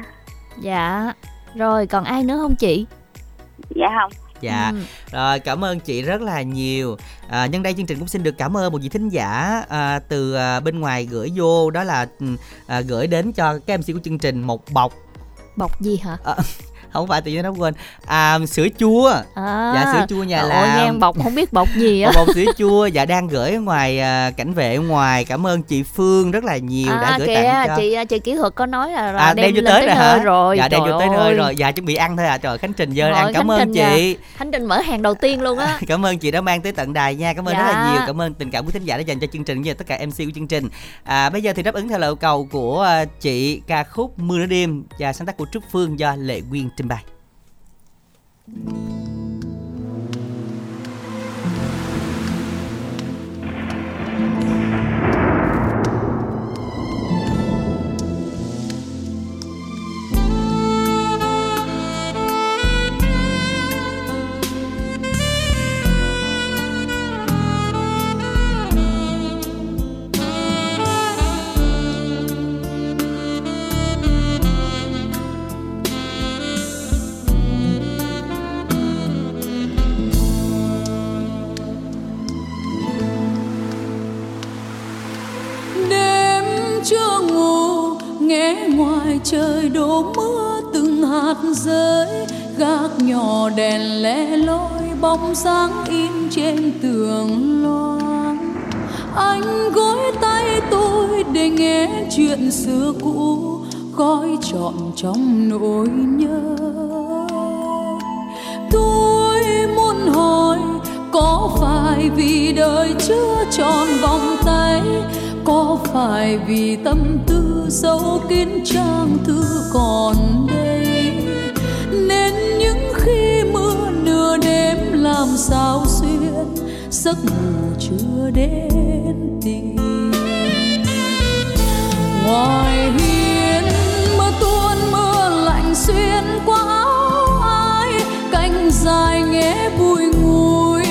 Dạ. Rồi còn ai nữa không chị? Dạ không. Dạ. Ừ. Rồi cảm ơn chị rất là nhiều. À, nhân đây chương trình cũng xin được cảm ơn một vị thính giả à, từ à, bên ngoài gửi vô, đó là à, gửi đến cho các em xê của chương trình một bọc. Bọc gì hả? À, không phải tự nhiên nó quên. À, sữa chua. À, dạ sữa chua nhà làm. Nghe bọc không biết bọc gì á. Bọc, bọc sữa chua. Dạ đang gửi ở ngoài à, cảnh vệ ở ngoài. Cảm ơn chị Phương rất là nhiều à, đã gửi kìa, tặng cho. Chị chị Kỹ Thuật có nói là, là à, đem, đem vô tới, tới nơi rồi. Dạ đem vô tới nơi rồi. Dạ chuẩn bị ăn thôi à. Trời Khánh Trình giờ ăn. Cảm ơn chị. À, Khánh Trình mở hàng đầu tiên luôn á. Cảm ơn chị đã mang tới tận đài nha. Cảm ơn dạ. rất là nhiều. Cảm ơn tình cảm của thính giả đã dành cho chương trình và tất cả em xê của chương trình. À, bây giờ thì đáp ứng theo lời yêu cầu của chị ca khúc Mưa Nửa Đêm và sáng tác của Trúc Phương do Lệ Quyên trình bày. Trời đổ mưa từng hạt rơi, gác nhỏ đèn lẻ loi, bóng dáng im trên tường loang. Anh gối tay tôi để nghe chuyện xưa cũ, gói trọn trong nỗi nhớ. Tôi muốn hỏi, có phải vì đời chưa tròn vòng tay? Có phải vì tâm tư giấu kín trang thư còn đây, nên những khi mưa nửa đêm làm sao xuyên giấc ngủ chưa đến tìm. Ngoài hiên mưa tuôn mưa lạnh xuyên qua áo ai, cánh dài nghe bùi ngùi.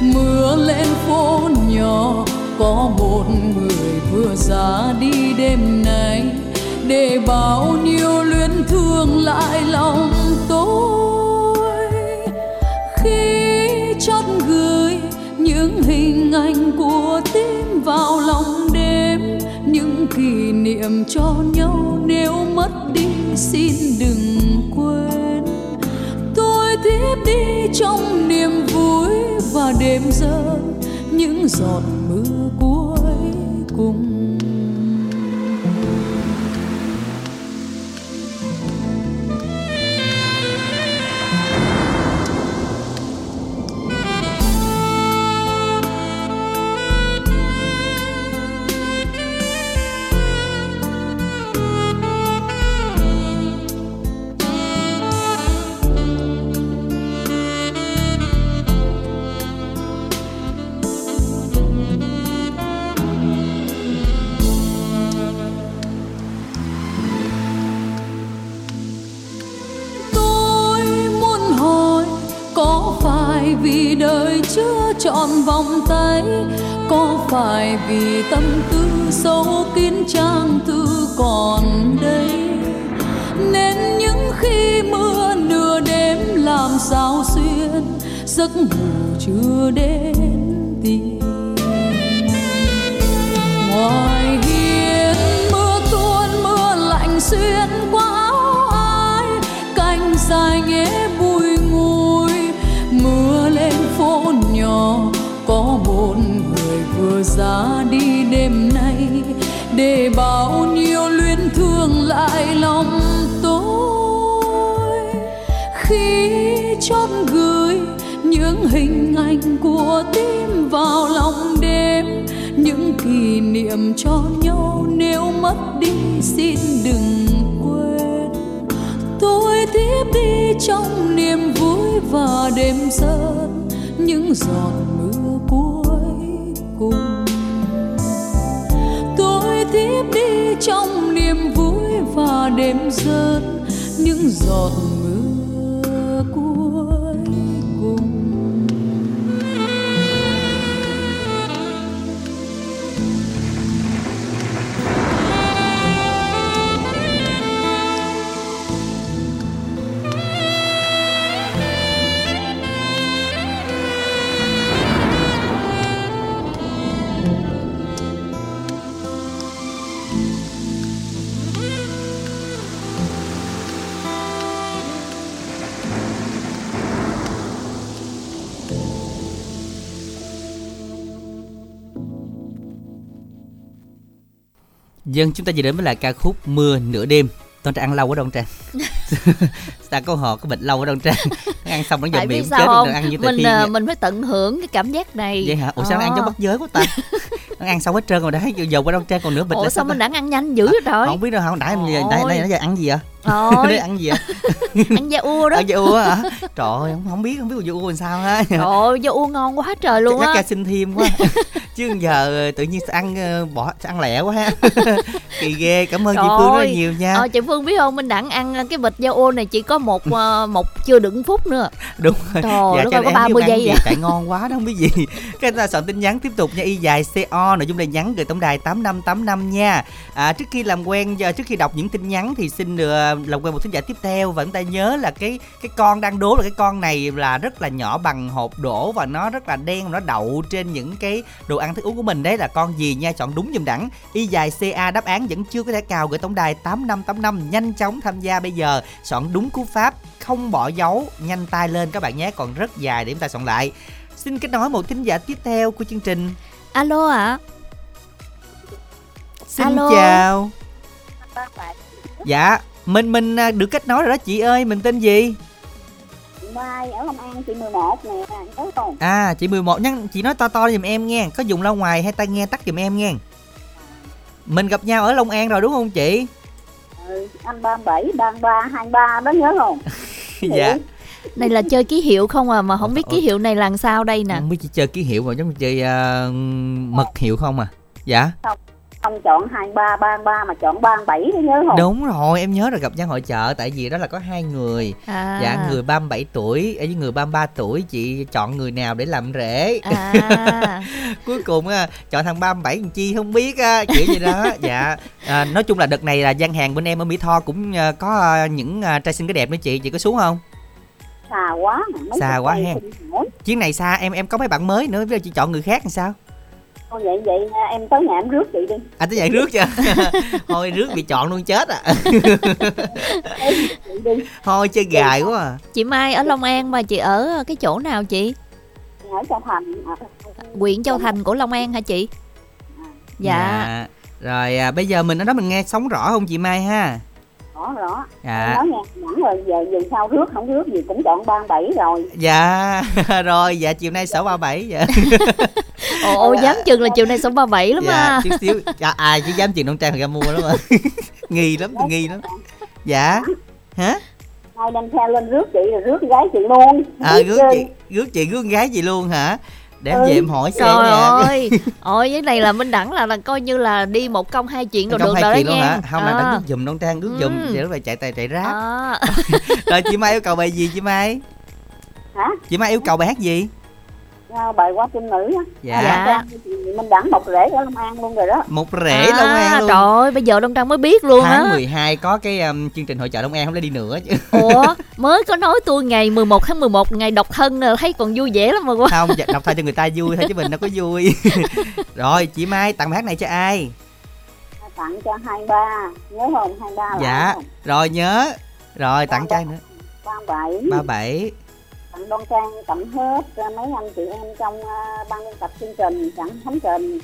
Mưa lên phố nhỏ có một người vừa ra đi đêm nay, để bao nhiêu luyến thương lại lòng tôi. Khi chót gửi những hình ảnh của tim vào lòng đêm, những kỷ niệm cho nhau nếu mất đi xin đừng quên. Tôi thiếp đi trong niềm vui và đêm rơi những giọt mưa cuối cùng. Vì đời chưa trọn vòng tay, có phải vì tâm tư sâu kín trang thư còn đây, nên những khi mưa nửa đêm làm sao xuyên giấc ngủ chưa đến tìm. Ngoài hiên mưa tuôn mưa lạnh xuyên qua áo ai, cánh dài nghe bùi. Mưa lên phố một người vừa ra đi đêm nay, để bao nhiêu luyến thương lại lòng tôi. Khi chót gửi những hình ảnh của tim vào lòng đêm, những kỷ niệm cho nhau nếu mất đi xin đừng quên. Tôi tiếp đi trong niềm vui và đêm sơn những giọt mưa cuối cùng. Tôi tiếp đi trong niềm vui và đêm sơn những giọt mưa cuối cùng. Dân, chúng ta vừa đến với lại ca khúc Mưa Nửa Đêm. Đoan Trang ăn lâu quá Đoan Trang. Ta có họ có bệnh lâu quá Đoan Trang. Ăn xong nó dần miệng chết không? Được ăn như mình à, mình phải tận hưởng cái cảm giác này. Vậy hả? Ủa à. Sao nó ăn giống bắt giới của ta? Nó ăn xong hết trơn rồi đấy, giờ qua Đoan Trang còn nửa bịch. Ủa sao mình đã ăn nhanh dữ à, rồi? Không biết đâu, không đã đây nó giờ ăn gì vậy? Để ăn gì vậy? Ăn da ua đó. Ăn da ua hả? Trời ơi, không, không biết không biết da ua làm sao ha. Trời ơi, da ua ngon quá trời luôn á. Chắc ca xin thêm quá. Chứ giờ tự nhiên ăn bỏ ăn lẹ quá ha. Kỳ ghê, cảm ơn trời chị Phương ơi. Rất là nhiều nha. Ờ, chị Phương biết không, Minh Đặng ăn cái bịch da ua này chỉ có một một chưa đựng phút nữa. Đúng rồi. Trời, dạ, nó coi có ba mươi giây vậy. Tại ngon quá đó không biết gì. Các ta soạn tin nhắn tiếp tục nha, y dài xê o nội dung là nhắn gửi tổng đài tám năm tám năm nha. À, trước khi làm quen giờ trước khi đọc những tin nhắn thì xin được làm quen một thính giả tiếp theo. Và chúng ta nhớ là cái cái con đang đố là cái con này là rất là nhỏ bằng hộp đổ và nó rất là đen, nó đậu trên những cái đồ ăn thức uống của mình. Đấy là con gì nha, chọn đúng giùm Đẳng. Y dài xê a đáp án vẫn chưa có thể cào gửi tổng đài tám năm tám năm, nhanh chóng tham gia bây giờ, chọn đúng cú pháp không bỏ dấu, nhanh tay lên các bạn nhé, còn rất dài để chúng ta soạn lại. Xin kết nối một thính giả tiếp theo của chương trình. Alo ạ. À. Xin Alo. Chào. Dạ. Mình mình được kết nối rồi đó chị ơi, mình tên gì? Mai ở Long An, chị mười một nè, nhớ không? À chị mười một, nhắn chị nói to to giùm em nghe, có dùng loa ngoài hay tai nghe tắt giùm em nghe. Mình gặp nhau ở Long An rồi đúng không chị? Ừ, anh ba mươi bảy, ba mươi ba, hai mươi ba đó nhớ không? Dạ. Này là chơi ký hiệu không à, mà không biết ký hiệu này là làm sao đây nè. Không biết chị chơi ký hiệu mà giống chơi uh, mật hiệu không à? Dạ. Không. Không chọn hai mươi ba, ba mươi ba mà chọn ba mươi bảy đó nhớ không? Đúng rồi, em nhớ rồi, gặp nhau hội chợ. Tại vì đó là có hai người à. Dạ, người ba mươi bảy tuổi với người ba mươi ba tuổi. Chị chọn người nào để làm rễ à. Cuối cùng chọn thằng ba mươi bảy thằng chi không biết kiểu gì đó. Dạ à, nói chung là đợt này là gian hàng bên em ở Mỹ Tho cũng có những trai xinh cái đẹp nữa chị. Chị có xuống không? Xa quá mấy. Xa quá hen. Chuyến này xa, em em có mấy bạn mới nữa. Bây giờ chị chọn người khác làm sao? Thôi vậy vậy em tới nhà em rước chị đi. À tới nhà rước chưa? Thôi rước bị chọn luôn chết à. Thôi chơi gài quá à. Chị Mai ở Long An mà chị ở cái chỗ nào chị? Ở Châu Thành. Huyện Châu Thành của Long An hả chị? Dạ à, rồi à, bây giờ mình ở đó mình nghe sóng rõ không chị Mai ha? Rõ rõ dạ. Nói nha, nhẵn rồi, giờ giờ sau rước không rước gì cũng chọn ba mươi bảy rồi. Dạ rồi, dạ chiều nay sổ ba mươi bảy dạ. Ồ dám chừng là chiều nay sổ ba mươi bảy lắm à. Dạ chút xíu, à, ai chứ dám chừng Đông Trang ra mua lắm à. Nghi lắm, nghi lắm. Dạ. Hả? Ai đem theo lên rước chị rồi rước gái chị luôn. À rước chị, rước chị rước gái chị luôn hả? Để em về em hỏi xem nè. Ôi, ôi cái này là Minh Đẳng là, là coi như là đi một công hai chuyện rồi được rồi đấy nha. Không à. Là Đẳng rước giùm, Đông Trang rước giùm, ừ. Thì nó phải chạy tài chạy ráp. À. Rồi chị Mai yêu cầu bài gì chị Mai? Hả? Chị Mai yêu cầu bài hát gì? À, bài Quá Trinh Nữ á. Dạ. Dạ. Minh Đẳng một rễ ở Long An luôn rồi đó. Một rễ à, Long An luôn. Trời ơi, bây giờ Đông Trang mới biết luôn á. Tháng mười hai có cái um, chương trình hội chợ Long An không lẽ đi nữa chứ. Ủa, mới có nói tôi ngày mười một tháng mười một ngày độc thân là thấy còn vui vẻ lắm mà quá. Không, đọc thay cho người ta vui thôi chứ mình đâu có vui. Rồi, chị Mai tặng bài hát này cho ai? Tặng cho hai mươi ba, nhớ không? hai mươi ba. Dạ. Không? Rồi nhớ. Rồi tặng trai nữa. ba mươi bảy. ba mươi bảy. tặng Đoan Trang, tặng hết mấy anh chị em trong ban biên tập chương trình, tặng Khánh Trình,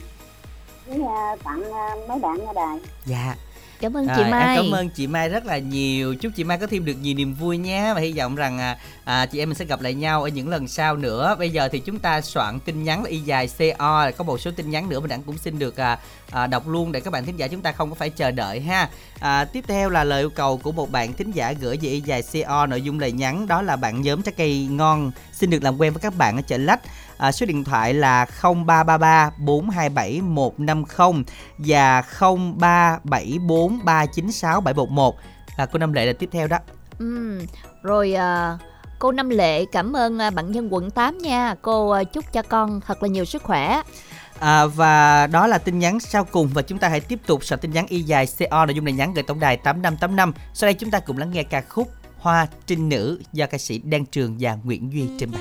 tặng mấy bạn nghe đài. Dạ. Cảm ơn chị à, Mai. Em cảm ơn chị Mai rất là nhiều. Chúc chị Mai có thêm được nhiều niềm vui nhé. Và hy vọng rằng à, à, chị em mình sẽ gặp lại nhau ở những lần sau nữa. Bây giờ thì chúng ta soạn tin nhắn là y dài co. Có một số tin nhắn nữa mình đẳng cũng xin được à, à, đọc luôn để các bạn thính giả chúng ta không có phải chờ đợi ha. à, Tiếp theo là lời yêu cầu của một bạn thính giả gửi về y dài co. Nội dung lời nhắn đó là bạn nhóm trái cây ngon xin được làm quen với các bạn ở chợ Lách. À, số điện thoại là không ba ba ba bốn hai bảy một năm không và không ba bảy bốn ba chín sáu bảy một một. À, cô Năm Lệ là tiếp theo đó. Ừ, rồi à, cô Năm Lệ cảm ơn bạn nhân quận tám nha. Cô chúc cho con thật là nhiều sức khỏe. À, và đó là tin nhắn sau cùng. Và chúng ta hãy tiếp tục soạn tin nhắn y dài co. Nội dung này nhắn gửi tổng đài tám năm tám năm. Sau đây chúng ta cùng lắng nghe ca khúc Hoa Trinh Nữ do ca sĩ Đan Trường và Nguyễn Duy trình bày.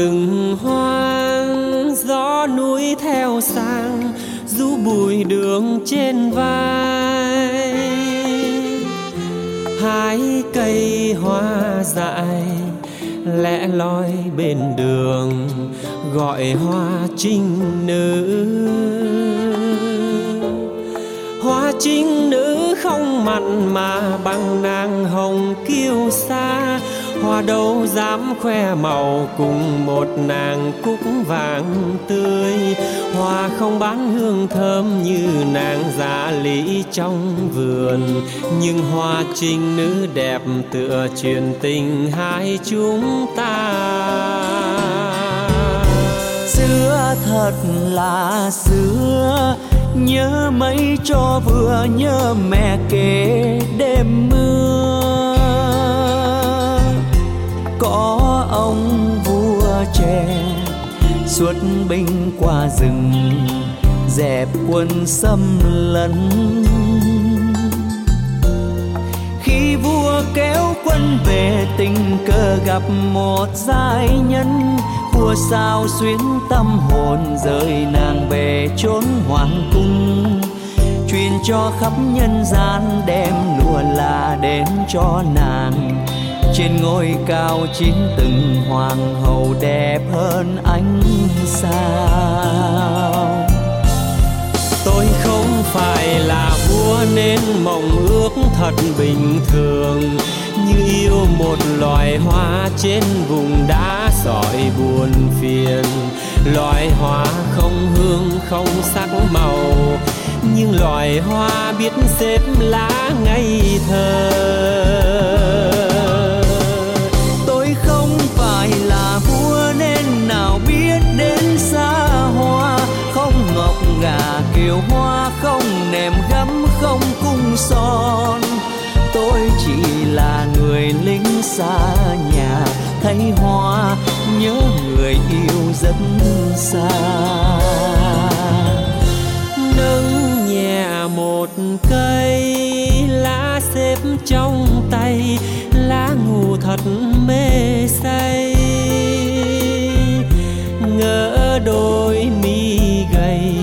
Rừng hoang gió núi theo sang du bụi đường trên vai, hái cây hoa dại lẻ loi bên đường gọi hoa trinh nữ. Hoa trinh nữ không mặn mà bằng nàng hồng kiêu sa, hoa đâu dám khoe màu cùng một nàng cúc vàng tươi. Hoa không bán hương thơm như nàng giá lý trong vườn, nhưng hoa trinh nữ đẹp tựa truyền tình hai chúng ta. Xưa thật là xưa, nhớ mấy cho vừa, nhớ mẹ kể đêm mưa, có ông vua trẻ xuất binh qua rừng dẹp quân xâm lấn. Khi vua kéo quân về tình cờ gặp một giai nhân, vua sao xuyến tâm hồn rời nàng về chốn hoàng cung, truyền cho khắp nhân gian đem lụa là đến cho nàng. Trên ngôi cao chín từng hoàng hậu đẹp hơn ánh sao. Tôi không phải là vua nên mộng ước thật bình thường, như yêu một loài hoa trên vùng đá sỏi buồn phiền. Loài hoa không hương không sắc màu, nhưng loài hoa biết xếp lá ngây thơ. Là vua nên nào biết đến xa hoa, không ngọc ngà kiều hoa, không nềm gấm không cung son. Tôi chỉ là người lính xa nhà, thấy hoa nhớ người yêu rất xa. Nâng nhẹ một cây lá xếp trong tay, lá ngủ thật mê say. Ngỡ đôi mi gầy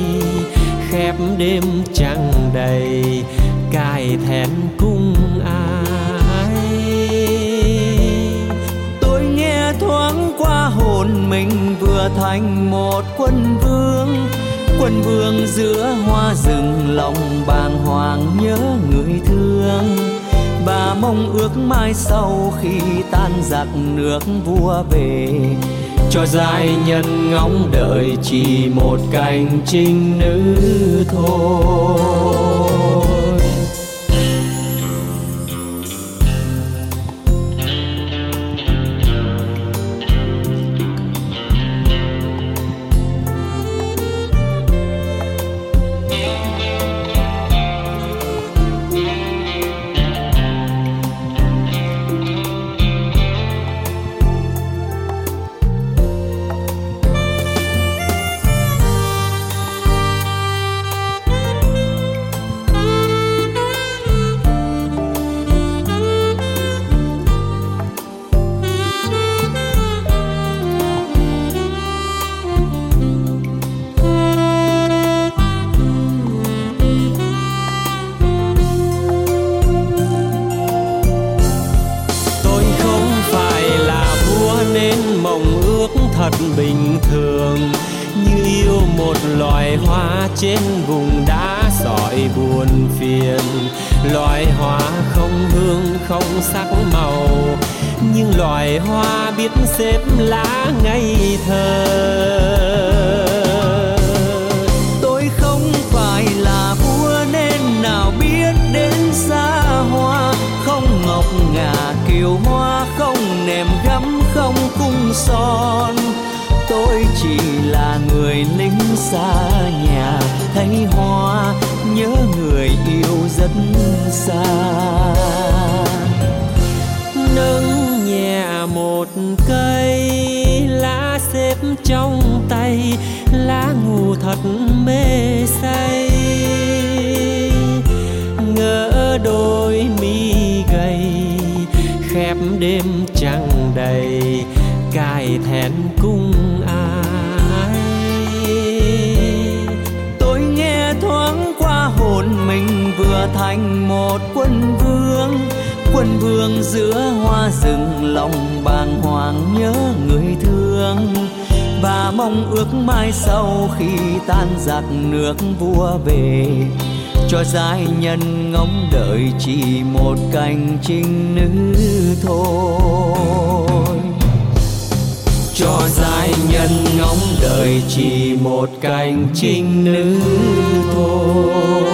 khép đêm trăng đầy cài thẹn cung ai. Tôi nghe thoáng qua hồn mình vừa thành một quân vương, quân vương giữa hoa rừng lòng bàng hoàng nhớ người thương. Bà mong ước mai sau khi tan giặc nước vua về, cho giai nhân ngóng đợi chỉ một cành trinh nữ thôi. mộng ước thật bình thường, như yêu một loài hoa trên vùng đá sỏi buồn phiền. Loài hoa không hương không sắc màu, nhưng loài hoa biết xếp lá ngây thơ. Tôi không phải là vua nên nào biết đến xa hoa, không ngọc ngà kiều hoa, không nèm gấm không cung son. Tôi chỉ là người lính xa nhà, thấy hoa nhớ người yêu rất xa. Nâng nhẹ một cây lá xếp trong tay, lá ngủ thật mê say. Ngỡ đôi mi gầy khép đêm trăng đầy, cài thẹn cung ai. Tôi nghe thoáng qua hồn mình vừa thành một quân vương, quân vương giữa hoa rừng, lòng bàng hoàng nhớ người thương và mong ước mai sau khi tan giặc nước vua về, cho giai nhân ngóng đợi chỉ một cành trinh nữ thôi. Cho giai nhân ngóng đợi chỉ một cành trinh nữ thôi.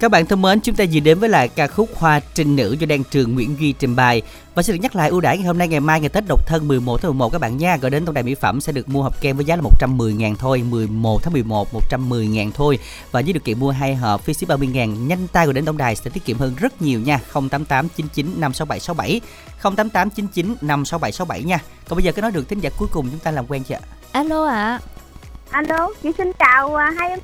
Các bạn thân mến, chúng ta vừa đến với lại ca khúc Hoa Trinh Nữ do Đan Trường, Nguyễn Duy trình bày. Và xin được nhắc lại ưu đãi ngày hôm nay, ngày mai, ngày Tết độc thân mười một tháng mười một các bạn nha. Gọi đến tổng đài mỹ phẩm sẽ được mua hộp kem với giá là một trăm mười nghìn thôi, mười một tháng mười một một trăm mười nghìn thôi. Và với điều kiện mua hai hộp phí ship ba mươi nghìn, nhanh tay gọi đến tổng đài sẽ tiết kiệm hơn rất nhiều nha. không tám tám chín chín năm sáu bảy sáu bảy, không tám tám chín chín năm sáu bảy sáu bảy nha. Còn bây giờ cái nói được thính giả cuối cùng chúng ta làm quen chưa? Alo ạ. À. Alo, chị xin chào hai em.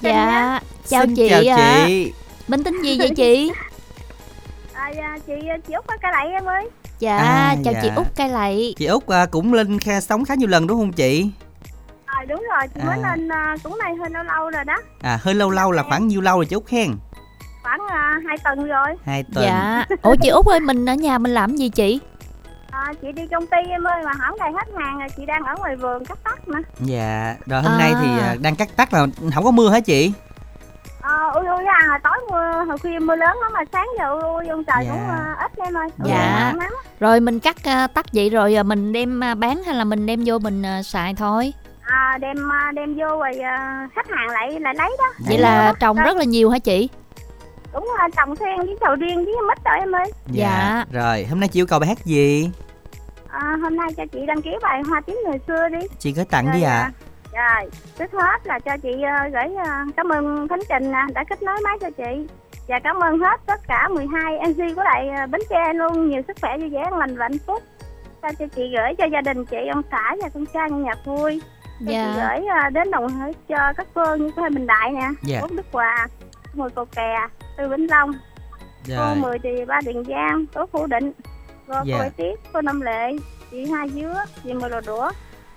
Dạ. Chào chị, chào à. Chị Minh tính gì vậy chị? À, chị chị Út Cai Lậy em ơi. Dạ, à, chào dạ. Chị Út Cai Lậy. Chị Út à, cũng lên khe sóng khá nhiều lần đúng không chị? À, đúng rồi, chị à. mới lên à, cũng này hơi lâu lâu rồi đó. À, hơi lâu lâu là khoảng nhiêu lâu rồi chị Út hen? Khoảng à, hai tuần rồi. Hai tuần. Dạ. Ủa chị Út ơi, mình ở nhà mình làm gì chị? À, chị đi công ty em ơi, mà không đầy hết hàng rồi, chị đang ở ngoài vườn cắt tóc mà. Dạ, rồi hôm à. nay thì đang cắt tóc là không có mưa hả chị? Ờ, ui ui à, hồi tối mưa, hồi khuya mưa lớn lắm mà sáng giờ ui ui ông trời dạ. cũng uh, ít em ơi. Dạ. Ui, rồi mình cắt uh, tắt vậy rồi uh, mình đem uh, bán hay là mình đem vô mình uh, xài thôi? À, đem uh, đem vô rồi uh, khách hàng lại lại lấy đó. Vậy đem là trồng đó. Rất là nhiều hả chị? Đúng rồi, trồng sen với sầu riêng với mít rồi em ơi. Dạ. dạ. Rồi, hôm nay chị yêu cầu bài hát gì? À, hôm nay cho chị đăng ký bài Hoa Tím Ngày Xưa đi. Chị gửi tặng rồi, đi ạ. À. Rồi, trước hết là cho chị uh, gửi uh, cảm ơn Khánh Trình uh, đã kết nối máy cho chị. Và cảm ơn hết tất cả mười hai em xê của lại uh, Bến Tre luôn. Nhiều sức khỏe, vui vẻ, lành và hạnh phúc. Cho chị gửi cho gia đình chị, ông xã và con trai nghe nhạc vui. Cho yeah. chị gửi uh, đến đồng hỡi cho các phương như Bình Đại nè, yeah. Quốc Đức Hòa, Mười Cầu Kè, Từ Vĩnh Long, yeah. Cô Mười thì Ba Điền Giang, Tố Phủ Định, rồi yeah. cô Bảy Tiết, cô Năm Lệ, chị Hai Dứa, chị Mười Lò Đũa,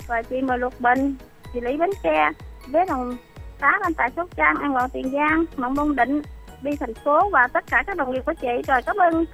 và chị Mười Luật Bình, chị Lý Bến Tre, Bé Đồng Tá, anh Tài Sóc Trăng, An Toàn Tiền Giang, Mộng Bông Định, Bi Thành Phố và tất cả các đồng nghiệp của chị. Rồi cảm ơn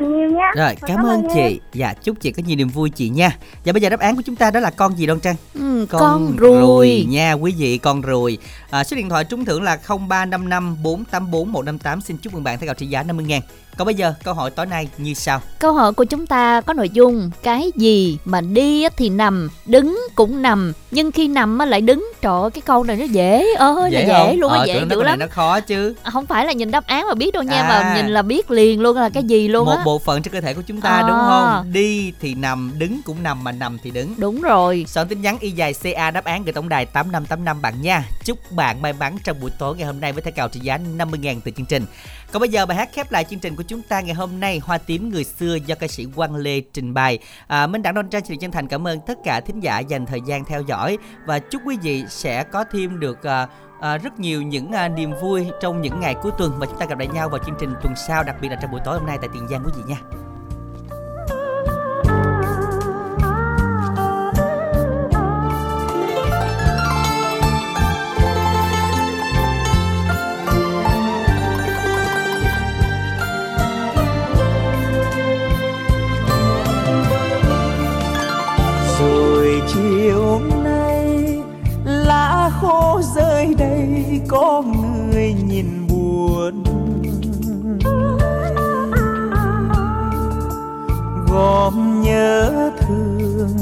nhiều nha. Rồi cảm, cảm ơn chị. Nha. Dạ, chúc chị có nhiều niềm vui chị nha. Và bây giờ đáp án của chúng ta đó là con gì Đoan Trang? Ừ, con, con ruồi. ruồi nha quý vị, con ruồi. À, số điện thoại trúng thưởng là không ba năm năm bốn tám bốn một năm tám. Xin chúc mừng bạn thẻ cào trị giá năm mươi nghìn. Còn bây giờ câu hỏi tối nay như sau. Câu hỏi của chúng ta có nội dung cái gì mà đi thì nằm, đứng cũng nằm, nhưng khi nằm lại đứng. Trời ơi, cái câu này nó dễ ơi dễ là dễ không? Luôn á, ờ, dễ dữ lắm. Nó khó chứ. Không phải là nhìn đáp án mà biết đâu nha, à, mà nhìn là biết liền luôn là cái gì luôn á. Một đó. Bộ phận trên cơ thể của chúng ta à. đúng không? Đi thì nằm, đứng cũng nằm mà nằm thì đứng. Đúng rồi. Soạn tin nhắn y dài xê a đáp án gửi tổng đài tám năm tám năm bạn nha. Chúc bạn may mắn trong buổi tối ngày hôm nay với thẻ cào trị giá năm mươi nghìn từ chương trình. Còn bây giờ bài hát khép lại chương trình của chúng ta ngày hôm nay, Hoa Tím Người Xưa do ca sĩ Quang Lê trình bày. À, Minh Đăng, Đoan Trang xin chân thành cảm ơn tất cả thính giả dành thời gian theo dõi và chúc quý vị sẽ có thêm được à, à, rất nhiều những à, niềm vui trong những ngày cuối tuần, và chúng ta gặp lại nhau vào chương trình tuần sau, đặc biệt là trong buổi tối hôm nay tại Tiền Giang quý vị nha. chiều nay lá khô rơi đây có người nhìn buồn, gom nhớ thương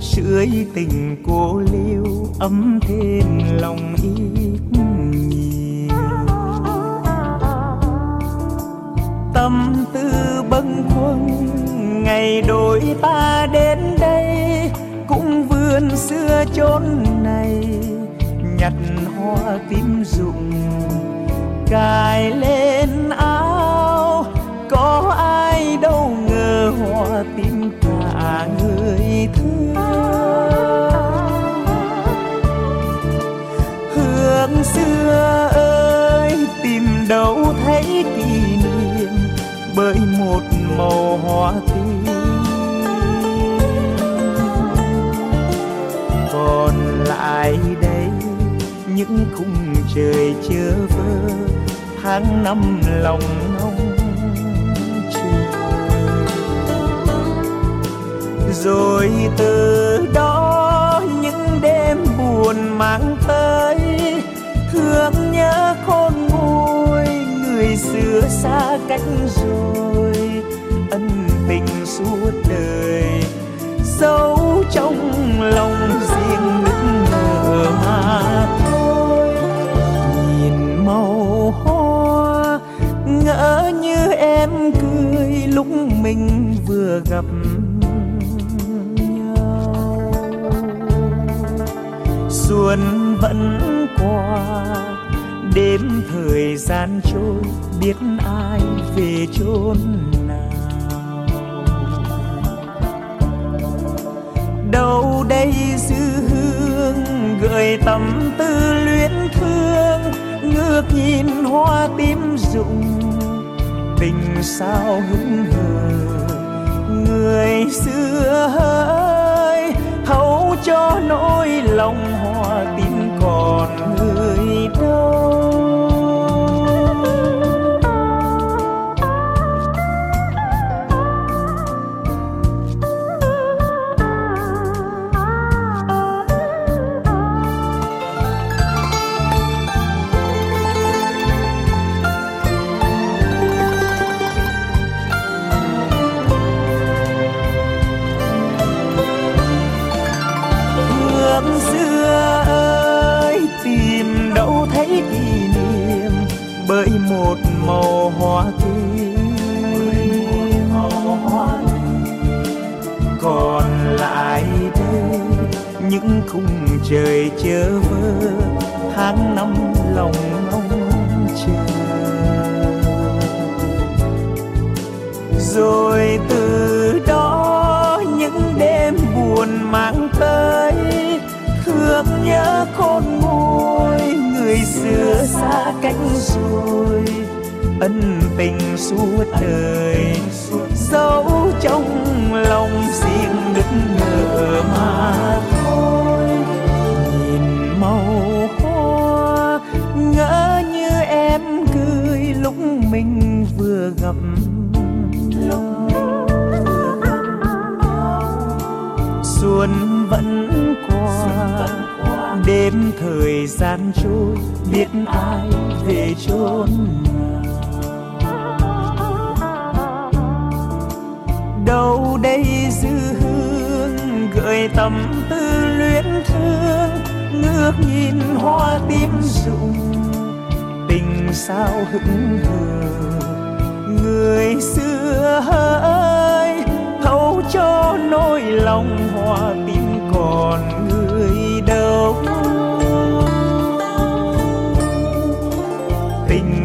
sưởi tình cô liêu ấm thêm lòng ít nhiều. Tâm tư bâng khuâng ngày đôi ta đến đây, cũng vươn xưa chốn này nhặt hoa tím rụng cài lên áo. Có ai đâu ngờ hoa tím cả người thương, hương xưa ơi tìm đâu thấy kỷ niệm bởi một màu hoa tím. Còn lại đây những khung trời chớ vơ tháng năm lòng nông chờ, rồi từ đó những đêm buồn mang tới thương nhớ khôn nguôi. Người xưa xa cách rồi ân tình suốt đời sâu trong lòng riêng nức nở mà thôi. Nhìn màu hoa ngỡ như em cười lúc mình vừa gặp nhau, xuân vẫn qua đêm thời gian trôi biết ai về chốn nào. Đâu đây dư hương gợi tâm tư luyến thương, ngước nhìn hoa tím rụng tình sao hững hờ. Người xưa hỡi thấu cho nỗi lòng hoa tím còn người đâu. Bởi một màu hoa tím, còn lại đây những khung trời chớ vơ tháng năm lòng mong chờ, rồi từ đó những đêm buồn mang tới thương nhớ khôn nguôi. Người xưa xa cách rồi ân tình suốt đời dấu trong lòng riêng nức nở mà thôi. Nhìn màu hoa ngỡ như em cười lúc mình vừa gặp nhau, xuân vẫn qua đêm thời gian trôi biết ai về chốn nào. Đâu đây dư hương gợi tâm tư luyến thương, ngước nhìn hoa tím rụng tình sao hững hờ. Người xưa hỡi thấu cho nỗi lòng hoa tím còn người đâu. Tình